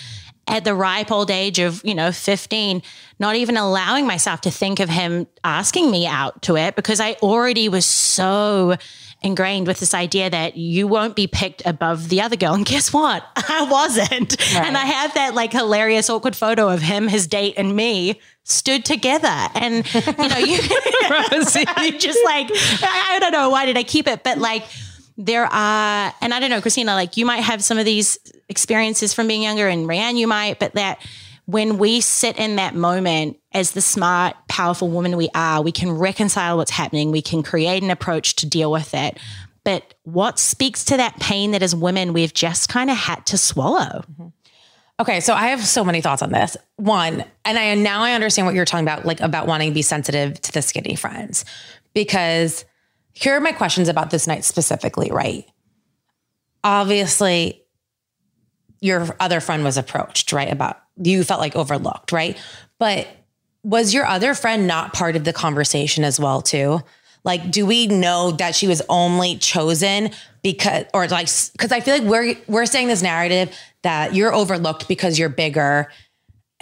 At the ripe old age of, you know, 15, not even allowing myself to think of him asking me out to it, because I already was so ingrained with this idea that you won't be picked above the other girl. And guess what? I wasn't. Right. And I have that like hilarious, awkward photo of him, his date, and me stood together. And, you know, you just like, I don't know, why did I keep it? But like, there are, and I don't know, Christina, like you might have some of these experiences from being younger, and Rayanne, you might, but that when we sit in that moment as the smart, powerful woman we are, we can reconcile what's happening. We can create an approach to deal with it. But what speaks to that pain that as women, we've just kind of had to swallow? Mm-hmm. Okay. So I have so many thoughts on this. One, and now I understand what you're talking about, like about wanting to be sensitive to the skinny friends, because here are my questions about this night specifically, right? Obviously, your other friend was approached, right? About you felt like overlooked, right? But was your other friend not part of the conversation as well too? Like, do we know that she was only chosen because, or like, cause I feel like we're saying this narrative that you're overlooked because you're bigger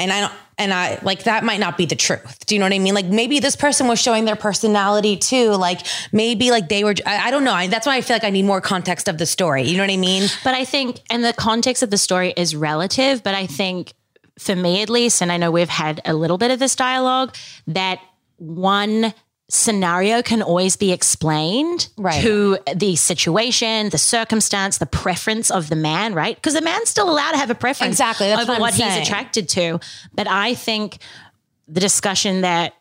And I like, that might not be the truth. Do you know what I mean? Like, maybe this person was showing their personality too. Like, maybe like they were, I don't know. That's why I feel like I need more context of the story. You know what I mean? But I think, and the context of the story is relative, but I think for me at least, and I know we've had a little bit of this dialogue, that one scenario can always be explained to the situation, the circumstance, the preference of the man, right? Because the man's still allowed to have a preference over what he's attracted to. But I think the discussion that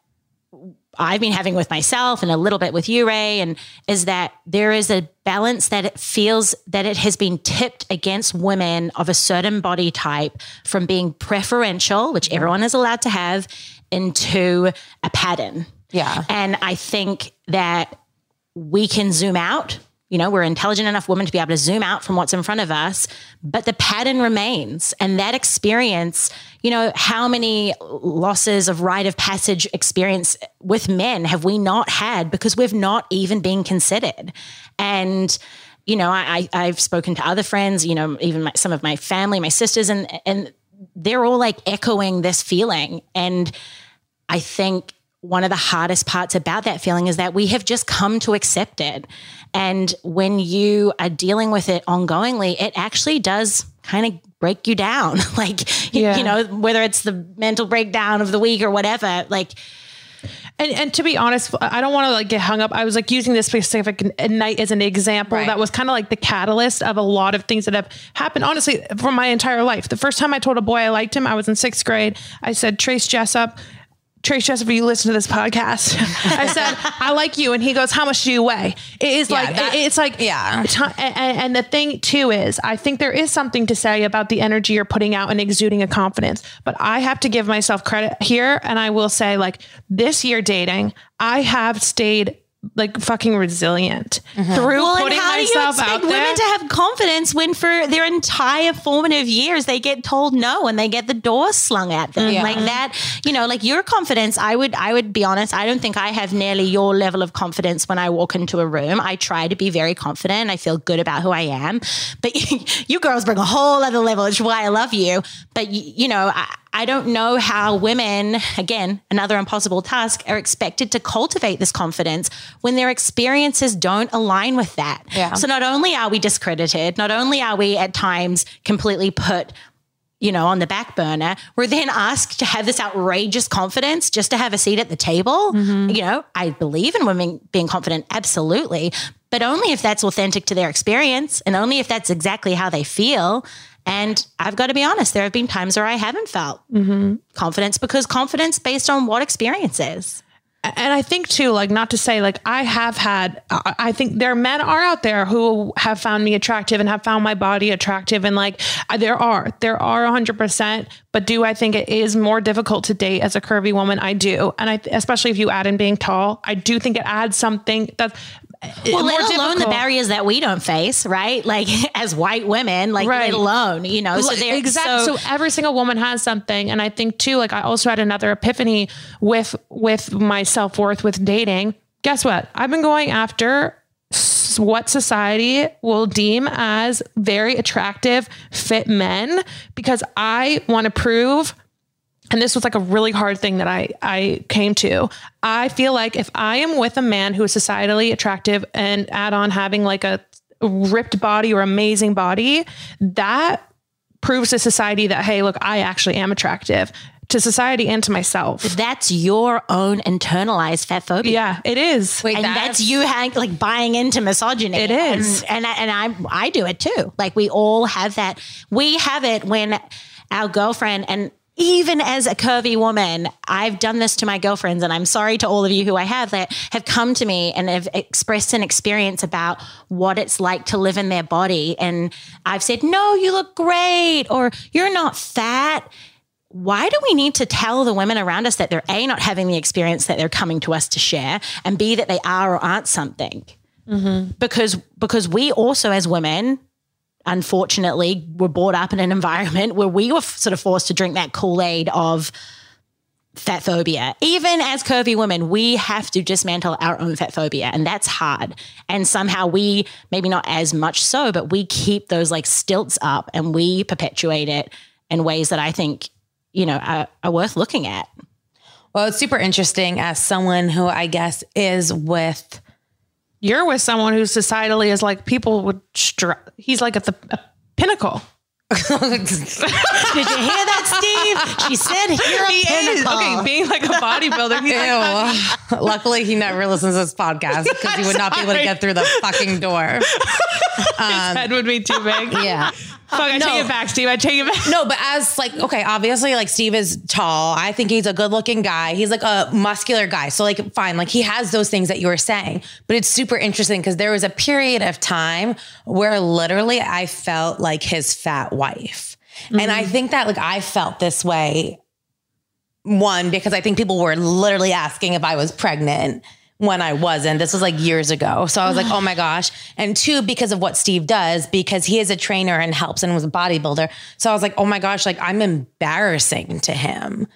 I've been having with myself and a little bit with you, Ray, and is that there is a balance that it feels that it has been tipped against women of a certain body type from being preferential, which everyone is allowed to have, into a pattern. Yeah. And I think that we can zoom out. You know, we're intelligent enough women to be able to zoom out from what's in front of us, but the pattern remains. And that experience, you know, how many losses of rite of passage experience with men have we not had because we've not even been considered? And, you know, I've spoken to other friends, you know, even some of my family, my sisters, and they're all like echoing this feeling. And I think one of the hardest parts about that feeling is that we have just come to accept it. And when you are dealing with it ongoingly, it actually does kind of break you down. Like, you know, whether it's the mental breakdown of the week or whatever, like. And to be honest, I don't want to like get hung up. I was like using this specific night as an example that was kind of like the catalyst of a lot of things that have happened, honestly, for my entire life. The first time I told a boy I liked him, I was in 6th grade. I said, Trace Jessup, if you listen to this podcast, I said, I like you. And he goes, how much do you weigh? It is And the thing too is, I think there is something to say about the energy you're putting out and exuding a confidence, but I have to give myself credit here. And I will say, like, this year dating, I have stayed like fucking resilient through putting myself out there. How do you expect women to have confidence when for their entire formative years, they get told no and they get the door slung at them like that, you know, like your confidence, I would be honest. I don't think I have nearly your level of confidence when I walk into a room. I try to be very confident. I feel good about who I am, but you girls bring a whole other level, which is why I love you. But I don't know how women, again, another impossible task, are expected to cultivate this confidence when their experiences don't align with that. Yeah. So not only are we discredited, not only are we at times completely put, you know, on the back burner, we're then asked to have this outrageous confidence just to have a seat at the table. Mm-hmm. You know, I believe in women being confident. Absolutely. But only if that's authentic to their experience and only if that's exactly how they feel. And I've got to be honest, there have been times where I haven't felt confidence because confidence based on what experience is. And I think too, like, not to say like I think there are men are out there who have found me attractive and have found my body attractive. And like, there are 100%, but do I think it is more difficult to date as a curvy woman? I do. And I, especially if you add in being tall, I do think it adds something that's, well, let alone difficult. The barriers that we don't face, right? Like as white women, like let alone, you know, so they're exactly. So every single woman has something. And I think too, like I also had another epiphany with my self-worth with dating. Guess what? I've been going after what society will deem as very attractive fit men because I want to prove. And this was like a really hard thing that I came to. I feel like if I am with a man who is societally attractive and add on having like a ripped body or amazing body, that proves to society that, hey, look, I actually am attractive to society and to myself. That's your own internalized fat phobia. Yeah, it is. Wait, and that's you like buying into misogyny. It is. And I do it too. Like we all have that. We have it when our girlfriend and, even as a curvy woman, I've done this to my girlfriends, and I'm sorry to all of you who I have that have come to me and have expressed an experience about what it's like to live in their body. And I've said, no, you look great, or you're not fat. Why do we need to tell the women around us that they're A, not having the experience that they're coming to us to share, and B, that they are or aren't something? Mm-hmm. Because we also as women, unfortunately, we're brought up in an environment where we were sort of forced to drink that Kool-Aid of fat phobia. Even as curvy women, we have to dismantle our own fat phobia, and that's hard. And somehow we, maybe not as much so, but we keep those like stilts up and we perpetuate it in ways that I think you know, are worth looking at. Well, it's super interesting as someone who I guess is with. You're with someone who societally is like people would. He's like at the pinnacle. Did you hear that, Steve? She said you're a pinnacle. Okay, being like a bodybuilder. Ew. Like, luckily, he never listens to this podcast because he would not be able to get through the fucking door. His head would be too big. Yeah. Fuck, take it back, Steve. I take it back. No, but as like, okay, obviously like Steve is tall. I think he's a good looking guy. He's like a muscular guy. So like, fine. Like he has those things that you were saying, but it's super interesting because there was a period of time where literally I felt like his fat wife. Mm-hmm. And I think that like, I felt this way one, because I think people were literally asking if I was pregnant when I wasn't. This was like years ago. So I was like, oh my gosh. And two, because of what Steve does, because he is a trainer and helps and was a bodybuilder. So I was like, oh my gosh, like I'm embarrassing to him.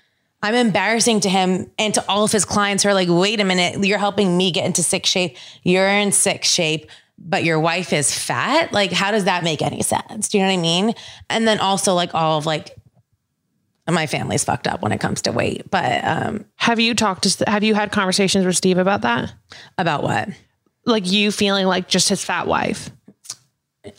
I'm embarrassing to him and to all of his clients who are like, wait a minute, you're helping me get into sick shape. You're in sick shape, but your wife is fat. Like, how does that make any sense? Do you know what I mean? And then also like all of like, my family's fucked up when it comes to weight, but, have you had conversations with Steve about that? About what? Like you feeling like just his fat wife?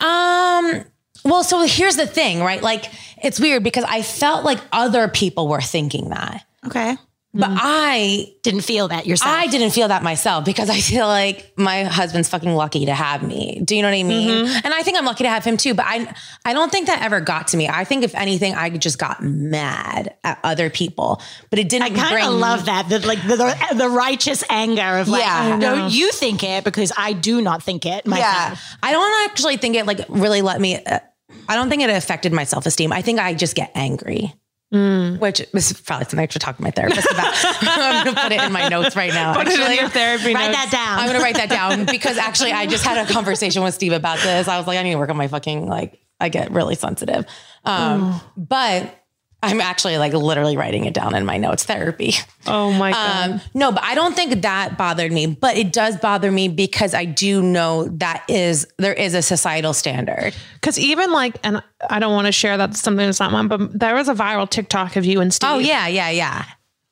Well, so here's the thing, right? Like it's weird because I felt like other people were thinking that. Okay. But I didn't feel that yourself. I didn't feel that myself because I feel like my husband's fucking lucky to have me. Do you know what I mean? Mm-hmm. And I think I'm lucky to have him too, but I don't think that ever got to me. I think if anything, I just got mad at other people, but it didn't. I kind of love that. The righteous anger of like, no, you think it because I do not think it myself. Yeah. I don't actually think it like really let me, I don't think it affected my self-esteem. I think I just get angry. Mm. Which is probably something I should talk to my therapist about. I'm going to put it in my notes right now. Put it in your therapy notes. Write that down. I'm going to write that down because actually I just had a conversation with Steve about this. I was like, I need to work on my fucking, like, I get really sensitive. But I'm actually like literally writing it down in my notes, therapy. Oh my God. No, but I don't think that bothered me, but it does bother me because I do know that there is a societal standard. Cause even like, and I don't want to share that something that's not mine, but there was a viral TikTok of you and Steve. Oh yeah. Yeah. Yeah.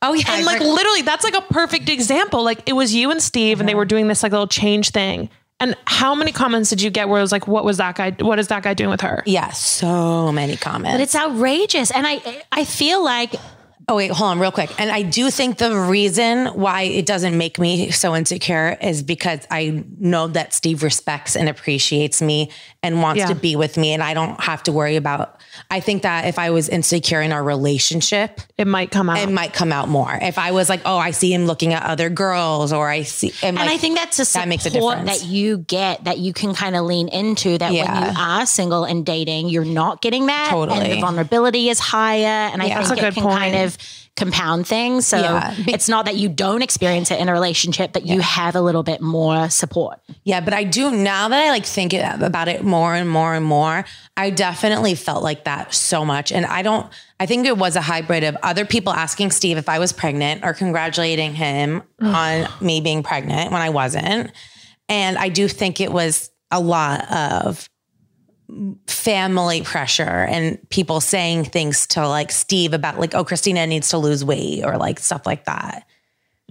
Oh yeah. And like literally that's like a perfect example. Like it was you and Steve and they were doing this like little change thing. And how many comments did you get where it was like, what is that guy doing with her? Yeah. So many comments. But it's outrageous. And I feel like, oh wait, hold on real quick. And I do think the reason why it doesn't make me so insecure is because I know that Steve respects and appreciates me and wants to be with me. And I don't have to worry about, I think that if I was insecure in our relationship, it might come out more. If I was like, oh, I see him looking at other girls or I see, and like, I think that's a support that makes a difference that you get, that you can kind of lean into that when you are single and dating, you're not getting that. Totally. And the vulnerability is higher. And I think it can kind of compound things. So it's not that you don't experience it in a relationship, but you have a little bit more support. Yeah. But I do, now that I like think about it more and more and more, I definitely felt like that so much. And I think it was a hybrid of other people asking Steve if I was pregnant or congratulating him on me being pregnant when I wasn't. And I do think it was a lot of family pressure and people saying things to like Steve about like, oh, Christina needs to lose weight or like stuff like that.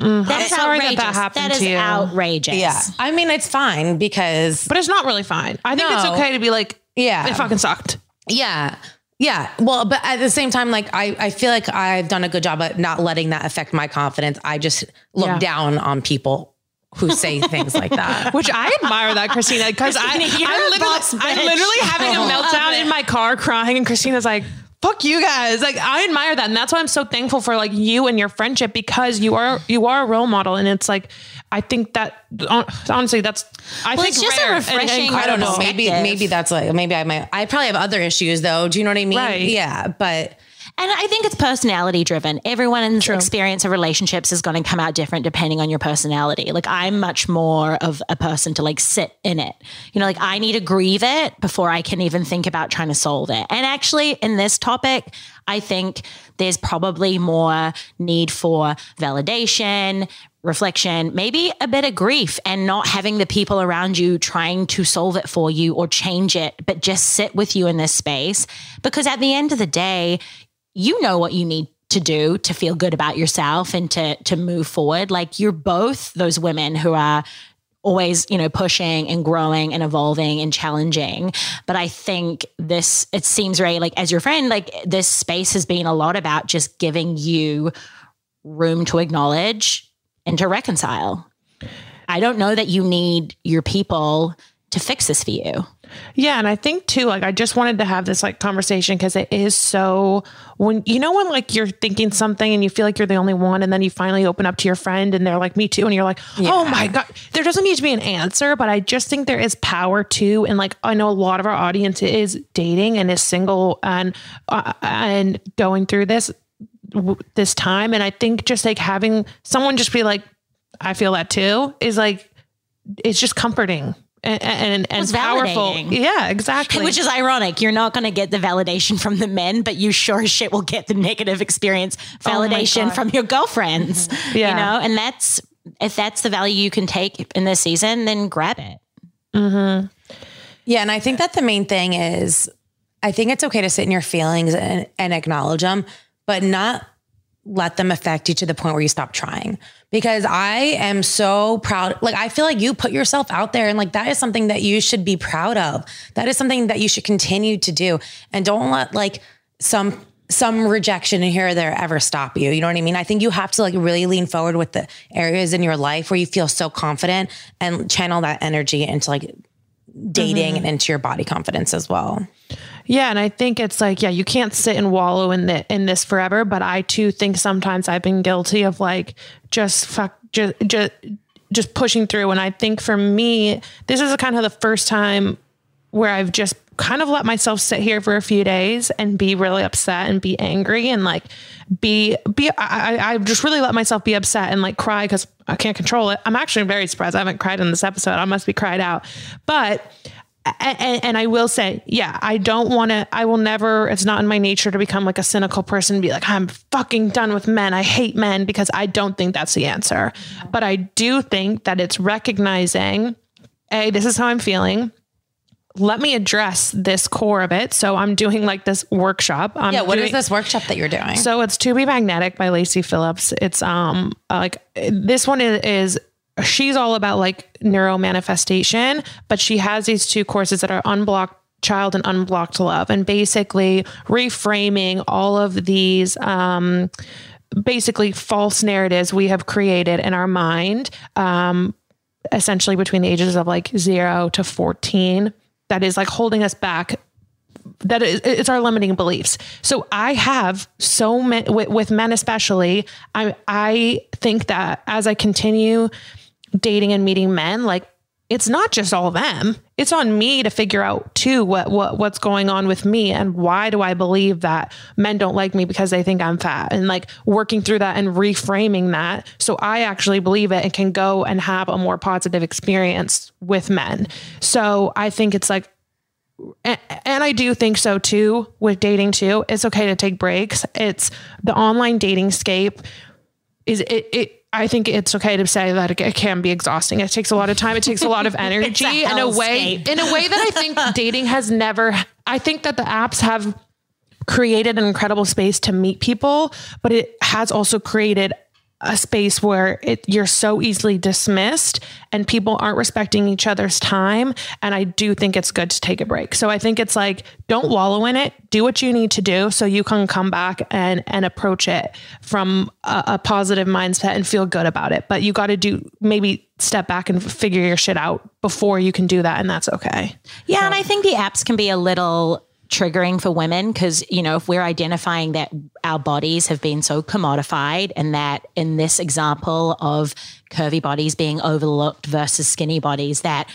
Mm-hmm. That's outrageous. That is outrageous. Yeah. I mean, it's fine because, but it's not really fine. I think it's okay to be like, yeah, it fucking sucked. Yeah. Yeah. Well, but at the same time, like I feel like I've done a good job at not letting that affect my confidence. I just look down on people who say things like that, which I admire that, Christina, because I'm literally having a meltdown in my car crying. And Christina's like, fuck you guys. Like I admire that. And that's why I'm so thankful for like you and your friendship, because you are a role model. And it's like, I think that honestly, I think it's just a refreshing. And I don't know. Maybe that's like, I probably have other issues though. Do you know what I mean? Right. Yeah. But and I think it's personality driven. Everyone's experience of relationships is going to come out different depending on your personality. Like I'm much more of a person to like sit in it. You know, like I need to grieve it before I can even think about trying to solve it. And actually in this topic, I think there's probably more need for validation, reflection, maybe a bit of grief and not having the people around you trying to solve it for you or change it, but just sit with you in this space. Because at the end of the day, you know what you need to do to feel good about yourself and to move forward. Like, you're both those women who are always, you know, pushing and growing and evolving and challenging. But I think this, it seems right, like as your friend, like this space has been a lot about just giving you room to acknowledge and to reconcile. I don't know that you need your people to fix this for you. Yeah. And I think too, like, I just wanted to have this like conversation because it is so, when, you know, when like you're thinking something and you feel like you're the only one, and then you finally open up to your friend and they're like, me too. And you're like, Oh my God, there doesn't need to be an answer, but I just think there is power too. And like, I know a lot of our audience is dating and is single and going through this time. And I think just like having someone just be like, I feel that too, is like, it's just comforting. And powerful. Yeah, exactly. Which is ironic. You're not going to get the validation from the men, but you sure as shit will get the negative experience validation from your girlfriends, mm-hmm. Yeah. You know, and that's, if that's the value you can take in this season, then grab it. Mm-hmm. Yeah. And I think that the main thing is, I think it's okay to sit in your feelings and acknowledge them, but not let them affect you to the point where you stop trying. Because I am so proud. Like, I feel like you put yourself out there, and like, that is something that you should be proud of. That is something that you should continue to do. And don't let like some rejection in here or there ever stop you. You know what I mean? I think you have to like really lean forward with the areas in your life where you feel so confident, and channel that energy into like dating, mm-hmm. and into your body confidence as well. Yeah. And I think it's like, yeah, you can't sit and wallow in this forever. But I too think sometimes I've been guilty of like, just pushing through. And I think for me, this is kind of the first time where I've just kind of let myself sit here for a few days and be really upset and be angry and like I've just really let myself be upset and like cry because I can't control it. I'm actually very surprised I haven't cried in this episode. I must be cried out. But and I will say, yeah, I don't want to, I will never, it's not in my nature to become like a cynical person and be like, I'm fucking done with men. I hate men, because I don't think that's the answer. But I do think that it's recognizing, hey, this is how I'm feeling. Let me address this core of it. So I'm doing like this workshop. What is this workshop that you're doing? So it's To Be Magnetic by Lacey Phillips. It's like, this one is she's all about like neuro manifestation, but she has these two courses that are Unblocked Child and Unblocked Love, and basically reframing all of these, basically false narratives we have created in our mind, essentially between the ages of like 0 to 14. That is like holding us back. That is, it's our limiting beliefs. So I have so many with men, especially. I think that as I continue dating and meeting men, like, it's not just all them. It's on me to figure out too what's going on with me, and why do I believe that men don't like me because they think I'm fat, and like working through that and reframing that, so I actually believe it and can go and have a more positive experience with men. So I think it's like, and I do think so too with dating too. It's okay to take breaks. It's the online dating scape I think it's okay to say that it can be exhausting. It takes a lot of time. It takes a lot of energy in a way that I think dating has never, I think that the apps have created an incredible space to meet people, but it has also created a space where you're so easily dismissed and people aren't respecting each other's time. And I do think it's good to take a break. So I think it's like, don't wallow in it, do what you need to do so you can come back and approach it from a positive mindset and feel good about it. But you got to maybe step back and figure your shit out before you can do that. And that's okay. Yeah. So. And I think the apps can be a little triggering for women, because, you know, if we're identifying that our bodies have been so commodified, and that in this example of curvy bodies being overlooked versus skinny bodies, that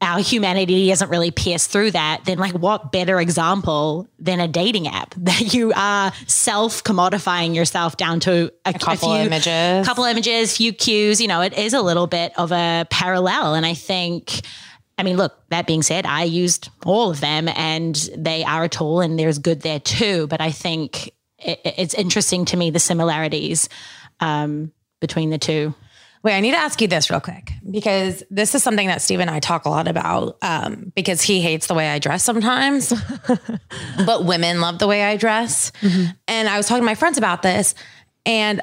our humanity isn't really pierced through that, then like, what better example than a dating app that you are self-commodifying yourself down to a couple images, few cues. You know, it is a little bit of a parallel. And I think, I mean, look, that being said, I used all of them and they are a tool and there's good there too. But I think it's interesting to me, the similarities between the two. Wait, I need to ask you this real quick, because this is something that Steve and I talk a lot about, because he hates the way I dress sometimes, but women love the way I dress. Mm-hmm. And I was talking to my friends about this, and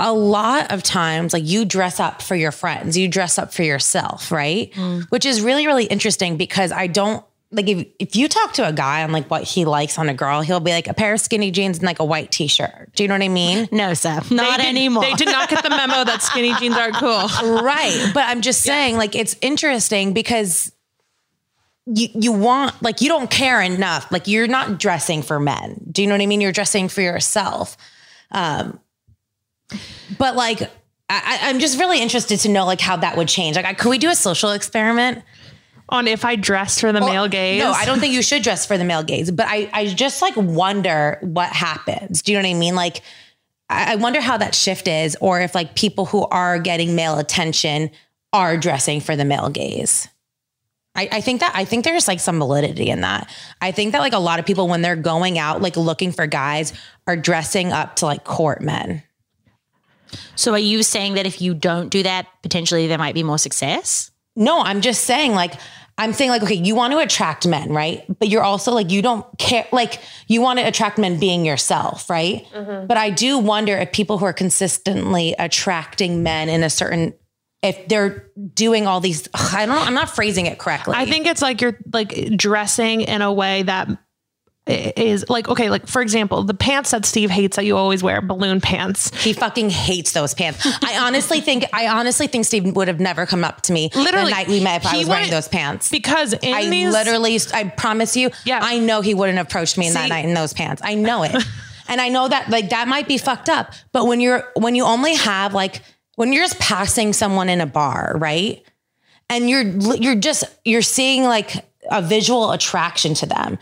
a lot of times, like, you dress up for your friends, you dress up for yourself, right? Mm. Which is really, really interesting, because I don't, like, if you talk to a guy on like what he likes on a girl, he'll be like a pair of skinny jeans and like a white t-shirt. Do you know what I mean? No, Seth, not anymore. They did not get the memo that skinny jeans aren't cool. Right. But I'm just saying, like, it's interesting because you want, like, you don't care enough. Like, you're not dressing for men. Do you know what I mean? You're dressing for yourself. But like, I'm just really interested to know like how that would change. Like, could we do a social experiment? On if I dress for the male gaze? No, I don't think you should dress for the male gaze, but I just like wonder what happens. Do you know what I mean? Like, I wonder how that shift is, or if like people who are getting male attention are dressing for the male gaze. I think there's like some validity in that. I think that like a lot of people, when they're going out, like looking for guys, are dressing up to like court men. So are you saying that if you don't do that, potentially there might be more success? No, I'm just saying, like, I'm saying, like, okay, you want to attract men, right? But you're also like, you don't care, like, you want to attract men being yourself, right? Mm-hmm. But I do wonder if people who are consistently attracting men in a certain, if they're doing all these, I don't know, I'm not phrasing it correctly. I think it's like you're like dressing in a way that is like, okay, like for example, the pants that Steve hates that you always wear, balloon pants. He fucking hates those pants. I honestly think Steve would have never come up to me literally the night we met if I was wearing those pants. Because I promise you, yeah. I know he wouldn't have approached me that night in those pants. I know it. And I know that like that might be fucked up, but when you're just passing someone in a bar, right? And you're seeing like a visual attraction to them.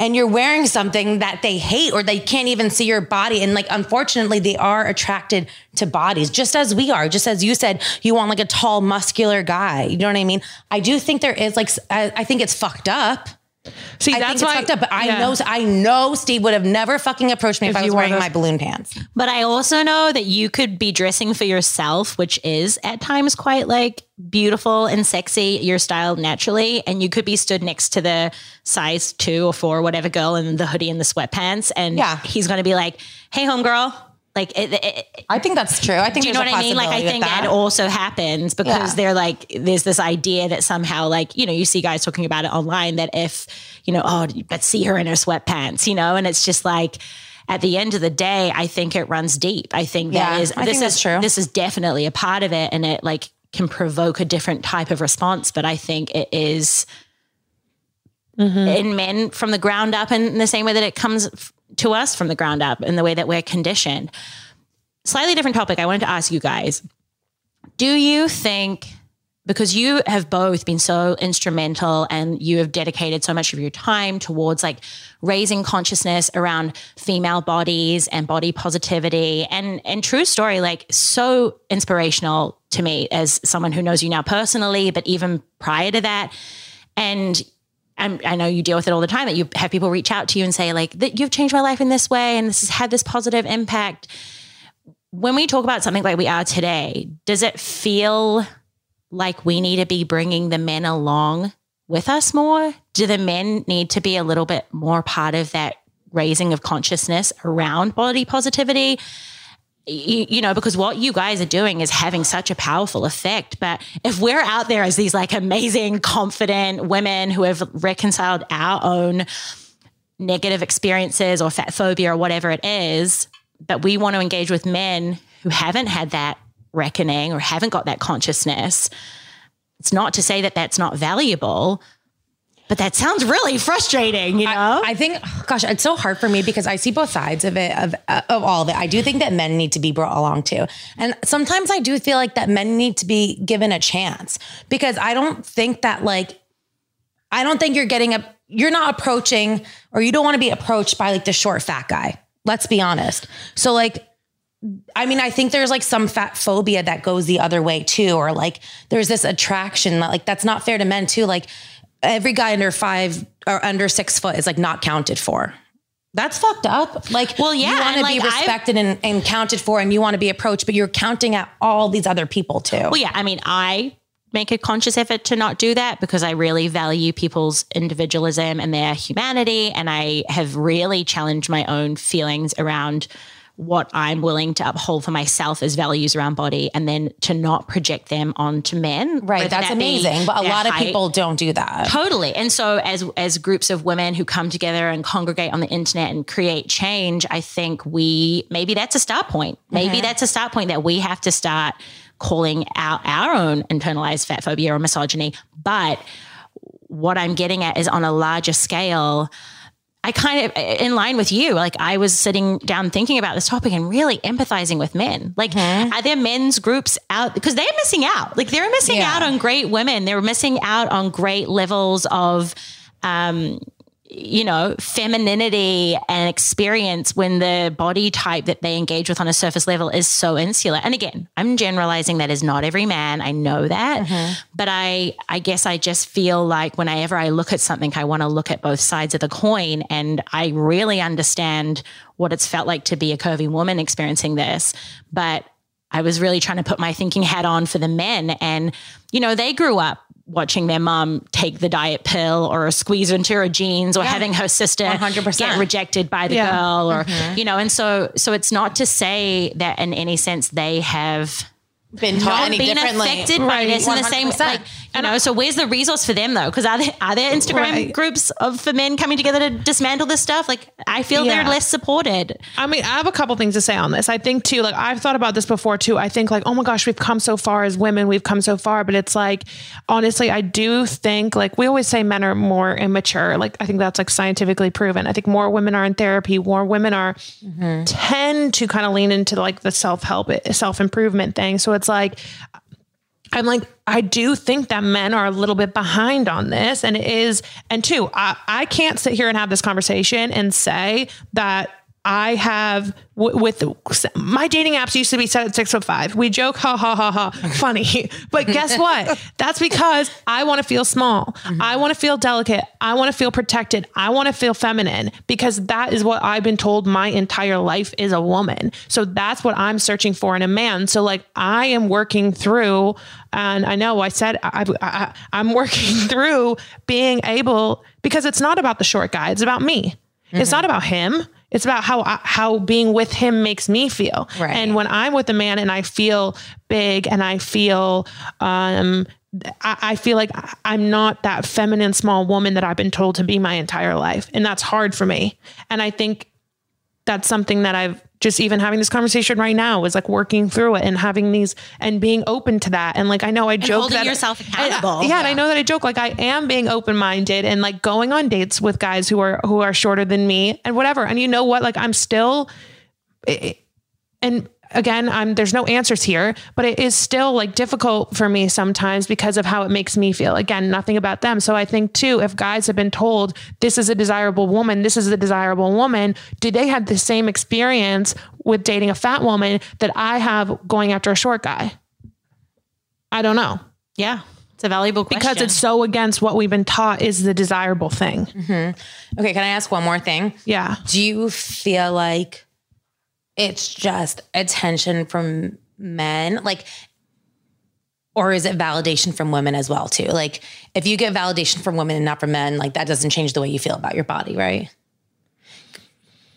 And you're wearing something that they hate, or they can't even see your body. And like, unfortunately, they are attracted to bodies, just as we are, just as you said, you want like a tall, muscular guy. You know what I mean? I do think there is like, I think it's fucked up. See, that's why it's fucked up, but yeah. I know Steve would have never fucking approached me if I was wearing my balloon pants. But I also know that you could be dressing for yourself, which is at times quite like beautiful and sexy, your style naturally. And you could be stood next to the size 2 or 4, whatever girl in the hoodie and the sweatpants. And he's going to be like, hey, homegirl. Like, I think that's true. I think, do you know what I mean? Like, I think that also happens because they're like, there's this idea that somehow, like, you know, you see guys talking about it online that if, you know, oh, let's see her in her sweatpants, you know, and it's just like, at the end of the day, I think it runs deep. I think that is true. This is definitely a part of it, and it like can provoke a different type of response. But I think it is in men from the ground up, and in the same way that it comes to us from the ground up in the way that we're conditioned. Slightly different topic. I wanted to ask you guys, do you think, because you have both been so instrumental and you have dedicated so much of your time towards like raising consciousness around female bodies and body positivity, and true story, like so inspirational to me as someone who knows you now personally, but even prior to that. And I know you deal with it all the time, that you have people reach out to you and say like, you've changed my life in this way, and this has had this positive impact. When we talk about something like we are today, does it feel like we need to be bringing the men along with us more? Do the men need to be a little bit more part of that raising of consciousness around body positivity? You know, because what you guys are doing is having such a powerful effect. But if we're out there as these like amazing, confident women who have reconciled our own negative experiences or fat phobia or whatever it is, but we want to engage with men who haven't had that reckoning or haven't got that consciousness, it's not to say that that's not valuable, but that sounds really frustrating, you know? I think, gosh, it's so hard for me because I see both sides of it, of all of it. I do think that men need to be brought along too. And sometimes I do feel like that men need to be given a chance, because I don't think that like, I don't think you're not approaching, or you don't want to be approached by like the short fat guy. Let's be honest. So like, I mean, I think there's like some fat phobia that goes the other way too, or like there's this attraction that like, that's not fair to men too. Like, every guy under 5 or under 6 foot is like not counted for. That's fucked up. Like, well, yeah, you want to be respected and counted for, and you want to be approached, but you're counting at all these other people too. Well, yeah. I mean, I make a conscious effort to not do that because I really value people's individualism and their humanity. And I have really challenged my own feelings around what I'm willing to uphold for myself as values around body, and then to not project them onto men. Right. That's amazing. But a lot of people don't do that. Totally. And so as groups of women who come together and congregate on the internet and create change, I think maybe that's a start point. Maybe that's a start point that we have to start calling out our own internalized fat phobia or misogyny. But what I'm getting at is, on a larger scale, I kind of, in line with you, like, I was sitting down thinking about this topic and really empathizing with men. Like, are there men's groups out? Because they're missing out. Like, they're missing out on great women. They're missing out on great levels of, you know, femininity and experience when the body type that they engage with on a surface level is so insular. And again, I'm generalizing, that is not every man. I know that, but I guess I just feel like whenever I look at something, I want to look at both sides of the coin, and I really understand what it's felt like to be a curvy woman experiencing this. But I was really trying to put my thinking hat on for the men, and, you know, they grew up watching their mom take the diet pill or a squeeze into her jeans, or having her sister 100% get rejected by the girl, or, you know, and so it's not to say that in any sense they have been taught any differently, affected by this in the same, like, you know, so where's the resource for them though? Cause are there Instagram groups for men coming together to dismantle this stuff? Like, I feel they're less supported. I mean, I have a couple things to say on this. I think too, like, I've thought about this before too. I think, like, oh my gosh, we've come so far as women, we've come so far, but it's like, honestly, I do think, like, we always say men are more immature. Like, I think that's, like, scientifically proven. I think more women are in therapy, more women are tend to kind of lean into, like, the self-help, self-improvement thing. So it's like, I'm like, I do think that men are a little bit behind on this, and it is. And two, I can't sit here and have this conversation and say that I have with my dating apps used to be set at 6:05. We joke, funny, but guess what? That's because I want to feel small. I want to feel delicate. I want to feel protected. I want to feel feminine, because that is what I've been told my entire life is a woman. So that's what I'm searching for in a man. So, like, I am working through, and I know I said, I'm working through being able, because it's not about the short guy. It's about me. It's not about him. It's about how being with him makes me feel. Right. And when I'm with a man and I feel big and I feel, I feel like I'm not that feminine, small woman that I've been told to be my entire life. And that's hard for me. And I think that's something that I've just, even having this conversation right now, is, like, working through it and having these and being open to that. And, like, I know I joke holding that yourself accountable. And I know that I joke, like, I am being open-minded and, like, going on dates with guys who are shorter than me and whatever. And you know what, like, I'm still, and again, there's no answers here, but it is still, like, difficult for me sometimes because of how it makes me feel. Again, nothing about them. So I think too, if guys have been told this is a desirable woman, do they have the same experience with dating a fat woman that I have going after a short guy? I don't know. Yeah. It's a valuable question. Because it's so against what we've been taught is the desirable thing. Mm-hmm. Okay. Can I ask one more thing? Yeah. Do you feel like it's just attention from men, like, or is it validation from women as well too? Like, if you get validation from women and not from men, like, that doesn't change the way you feel about your body, right?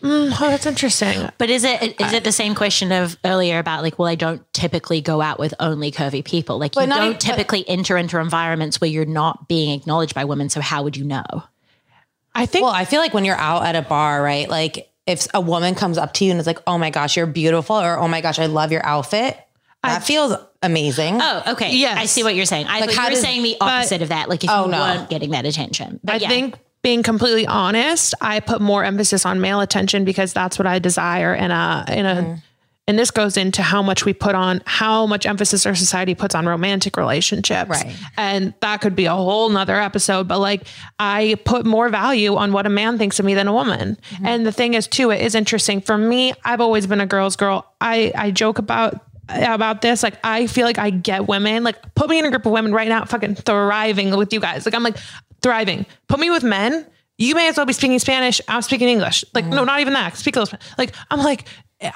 Oh, that's interesting. But is it the same question of earlier about, like, well, I don't typically go out with only curvy people. Like, you don't typically enter into environments where you're not being acknowledged by women. So how would you know? I feel like when you're out at a bar, right? Like, if a woman comes up to you and is like, oh my gosh, you're beautiful, or oh my gosh, I love your outfit, that feels amazing. Oh, okay. Yes. I see what you're saying. I was saying the opposite of that. Like, if you weren't getting that attention. But I think, being completely honest, I put more emphasis on male attention because that's what I desire. And and this goes into how much emphasis our society puts on romantic relationships. Right. And that could be a whole nother episode, but, like, I put more value on what a man thinks of me than a woman. Mm-hmm. And the thing is too, it is interesting for me. I've always been a girl's girl. I joke about this. Like, I feel like I get women, like, put me in a group of women right now, fucking thriving with you guys. Like, I'm like thriving, put me with men. you may as well be speaking Spanish. I'm speaking English. Like, no, not even that. Speak a little Spanish. Like, I'm like,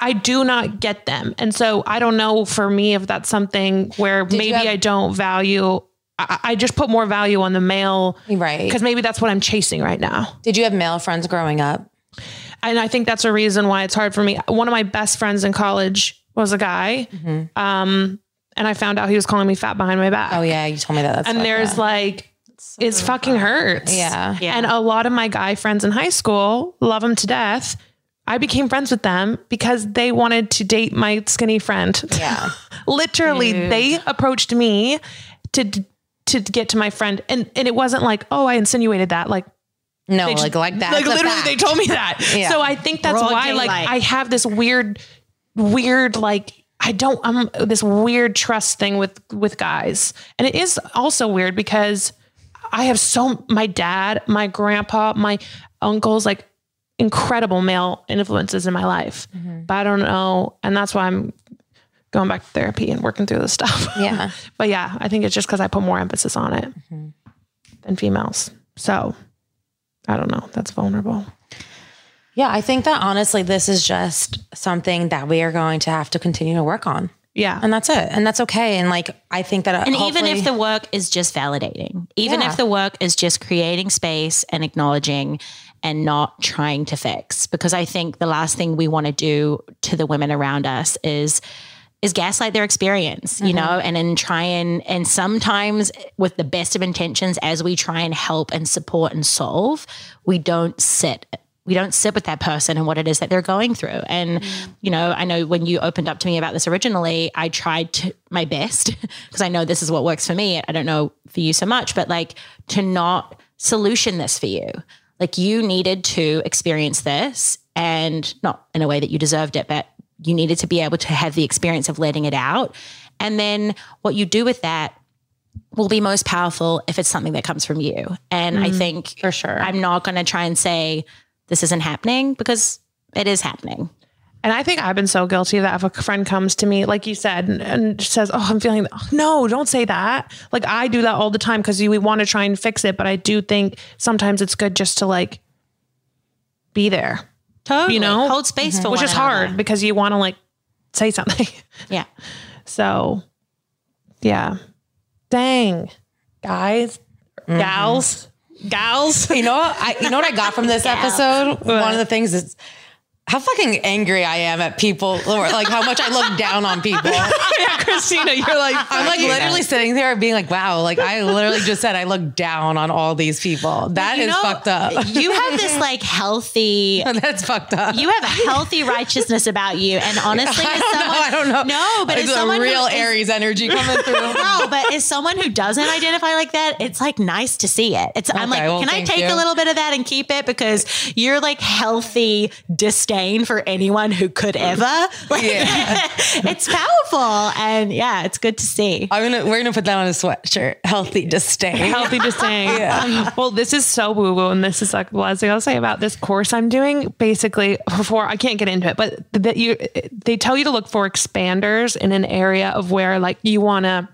I do not get them. And so I don't know for me if that's something where I don't value. I just put more value on the male. Right. Cause maybe that's what I'm chasing right now. Did you have male friends growing up? And I think that's a reason why it's hard for me. One of my best friends in college was a guy. Mm-hmm. And I found out he was calling me fat behind my back. Oh yeah. You told me that. That's and there's that. Like, so it's fucking hurts. Yeah. And a lot of my guy friends in high school, love them to death. I became friends with them because they wanted to date my skinny friend. Yeah. Literally, dude. They approached me to get to my friend. And it wasn't like, oh, I insinuated that. Like, no, just, like that. Like literally fact. They told me that. Yeah. So I think that's Roll why daylight. Like I have this weird, like I'm this weird trust thing with guys. And it is also weird because I have my dad, my grandpa, my uncles, like incredible male influences in my life, mm-hmm. but I don't know. And that's why I'm going back to therapy and working through this stuff. Yeah. But yeah, I think it's just cause I put more emphasis on it mm-hmm. than females. So I don't know. That's vulnerable. Yeah. I think that honestly, this is just something that we are going to have to continue to work on. Yeah. And that's it. And that's okay. And like, I think that. And even if the work is just validating, even if the work is just creating space and acknowledging and not trying to fix, because I think the last thing we want to do to the women around us is gaslight their experience, you mm-hmm. know, and then try and sometimes with the best of intentions, as we try and help and support and solve, we don't sit with that person and what it is that they're going through. And, you know, I know when you opened up to me about this originally, I tried my best because I know this is what works for me. I don't know for you so much, but like to not solution this for you. Like you needed to experience this and not in a way that you deserved it, but you needed to be able to have the experience of letting it out. And then what you do with that will be most powerful if it's something that comes from you. And I think for sure, I'm not going to try and say, this isn't happening because it is happening. And I think I've been so guilty that if a friend comes to me, like you said, and says, oh, I'm feeling, no, don't say that. Like I do that all the time because we want to try and fix it. But I do think sometimes it's good just to like be there, totally. You know, hold space mm-hmm. for which is hard another. Because you want to like say something. Yeah. So yeah. Dang. Guys, mm-hmm. gals. You know what I got from this episode? One of the things is how fucking angry I am at people, or like how much I look down on people. Yeah, Christina, you're like, I'm like literally sitting there being like, wow, like I literally just said I look down on all these people. That is fucked up. You have this like healthy. That's fucked up. You have a healthy righteousness about you. And honestly, I don't know. No, but it's a real Aries energy coming through. No, but as someone who doesn't identify like that, it's like nice to see it. It's okay, I'm like, well, can I take a little bit of that and keep it? Because you're like healthy disdain for anyone who could ever. Like, yeah. It's powerful. And yeah, it's good to see. We're gonna put that on a sweatshirt. Healthy disdain. Healthy disdain. Yeah. Well, this is so woo-woo. And this is like, well, as I'll say about this course I'm doing, basically before I can't get into it, but that they tell you to look for expanders in an area of where like you want to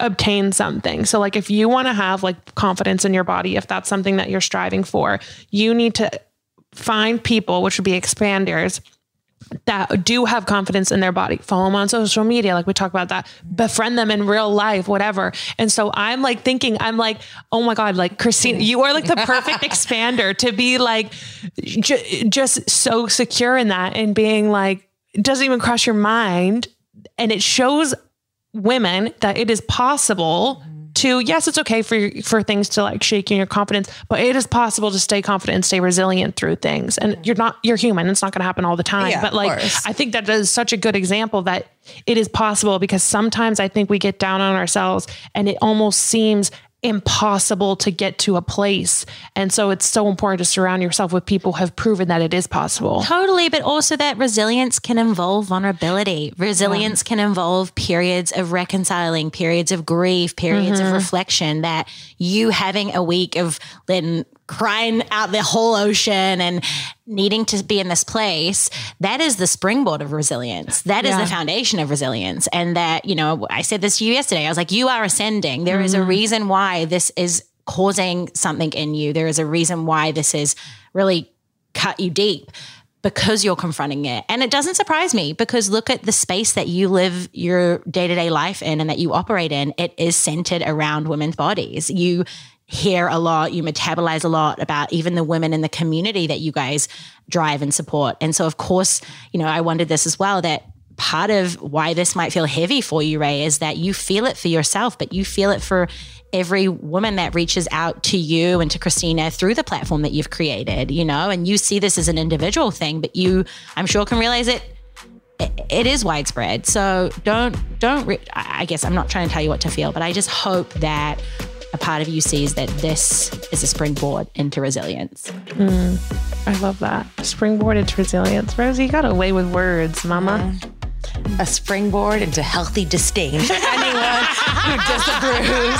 obtain something. So like, if you want to have like confidence in your body, if that's something that you're striving for, you need to find people, which would be expanders, that do have confidence in their body. Follow them on social media. Like we talk about that, befriend them in real life, whatever. And so I'm like thinking, I'm like, oh my God, like Christina, you are like the perfect expander to be like, just so secure in that and being like, it doesn't even cross your mind. And it shows women that it is possible to, yes, it's okay for things to like shake in your confidence, but it is possible to stay confident and stay resilient through things. And you're human. It's not going to happen all the time. Yeah, but like, I think that is such a good example that it is possible, because sometimes I think we get down on ourselves and it almost seems impossible to get to a place. And so it's so important to surround yourself with people who have proven that it is possible. Totally. But also that resilience can involve vulnerability. Resilience can involve periods of reconciling, periods of grief, periods of reflection, that you having a week of then crying out the whole ocean and needing to be in this place, that is the springboard of resilience. That is the foundation of resilience. And that, you know, I said this to you yesterday, I was like, you are ascending. There is a reason why this is causing something in you. There is a reason why this is really cut you deep, because you're confronting it. And it doesn't surprise me, because look at the space that you live your day-to-day life in and that you operate in. It is centered around women's bodies. You hear a lot, you metabolize a lot about even the women in the community that you guys drive and support. And so of course, you know, I wondered this as well, that part of why this might feel heavy for you, Ray, is that you feel it for yourself, but you feel it for every woman that reaches out to you and to Christina through the platform that you've created, you know, and you see this as an individual thing, but you, I'm sure, can realize it is widespread. So I guess I'm not trying to tell you what to feel, but I just hope that a part of you sees that this is a springboard into resilience. I love that. Springboard into resilience. Rosie, you got away with words, mama. A springboard into healthy disdain for anyone who disapproves.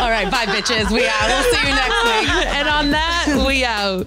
All right, bye, bitches. We out. We'll see you next week. And on that, we out.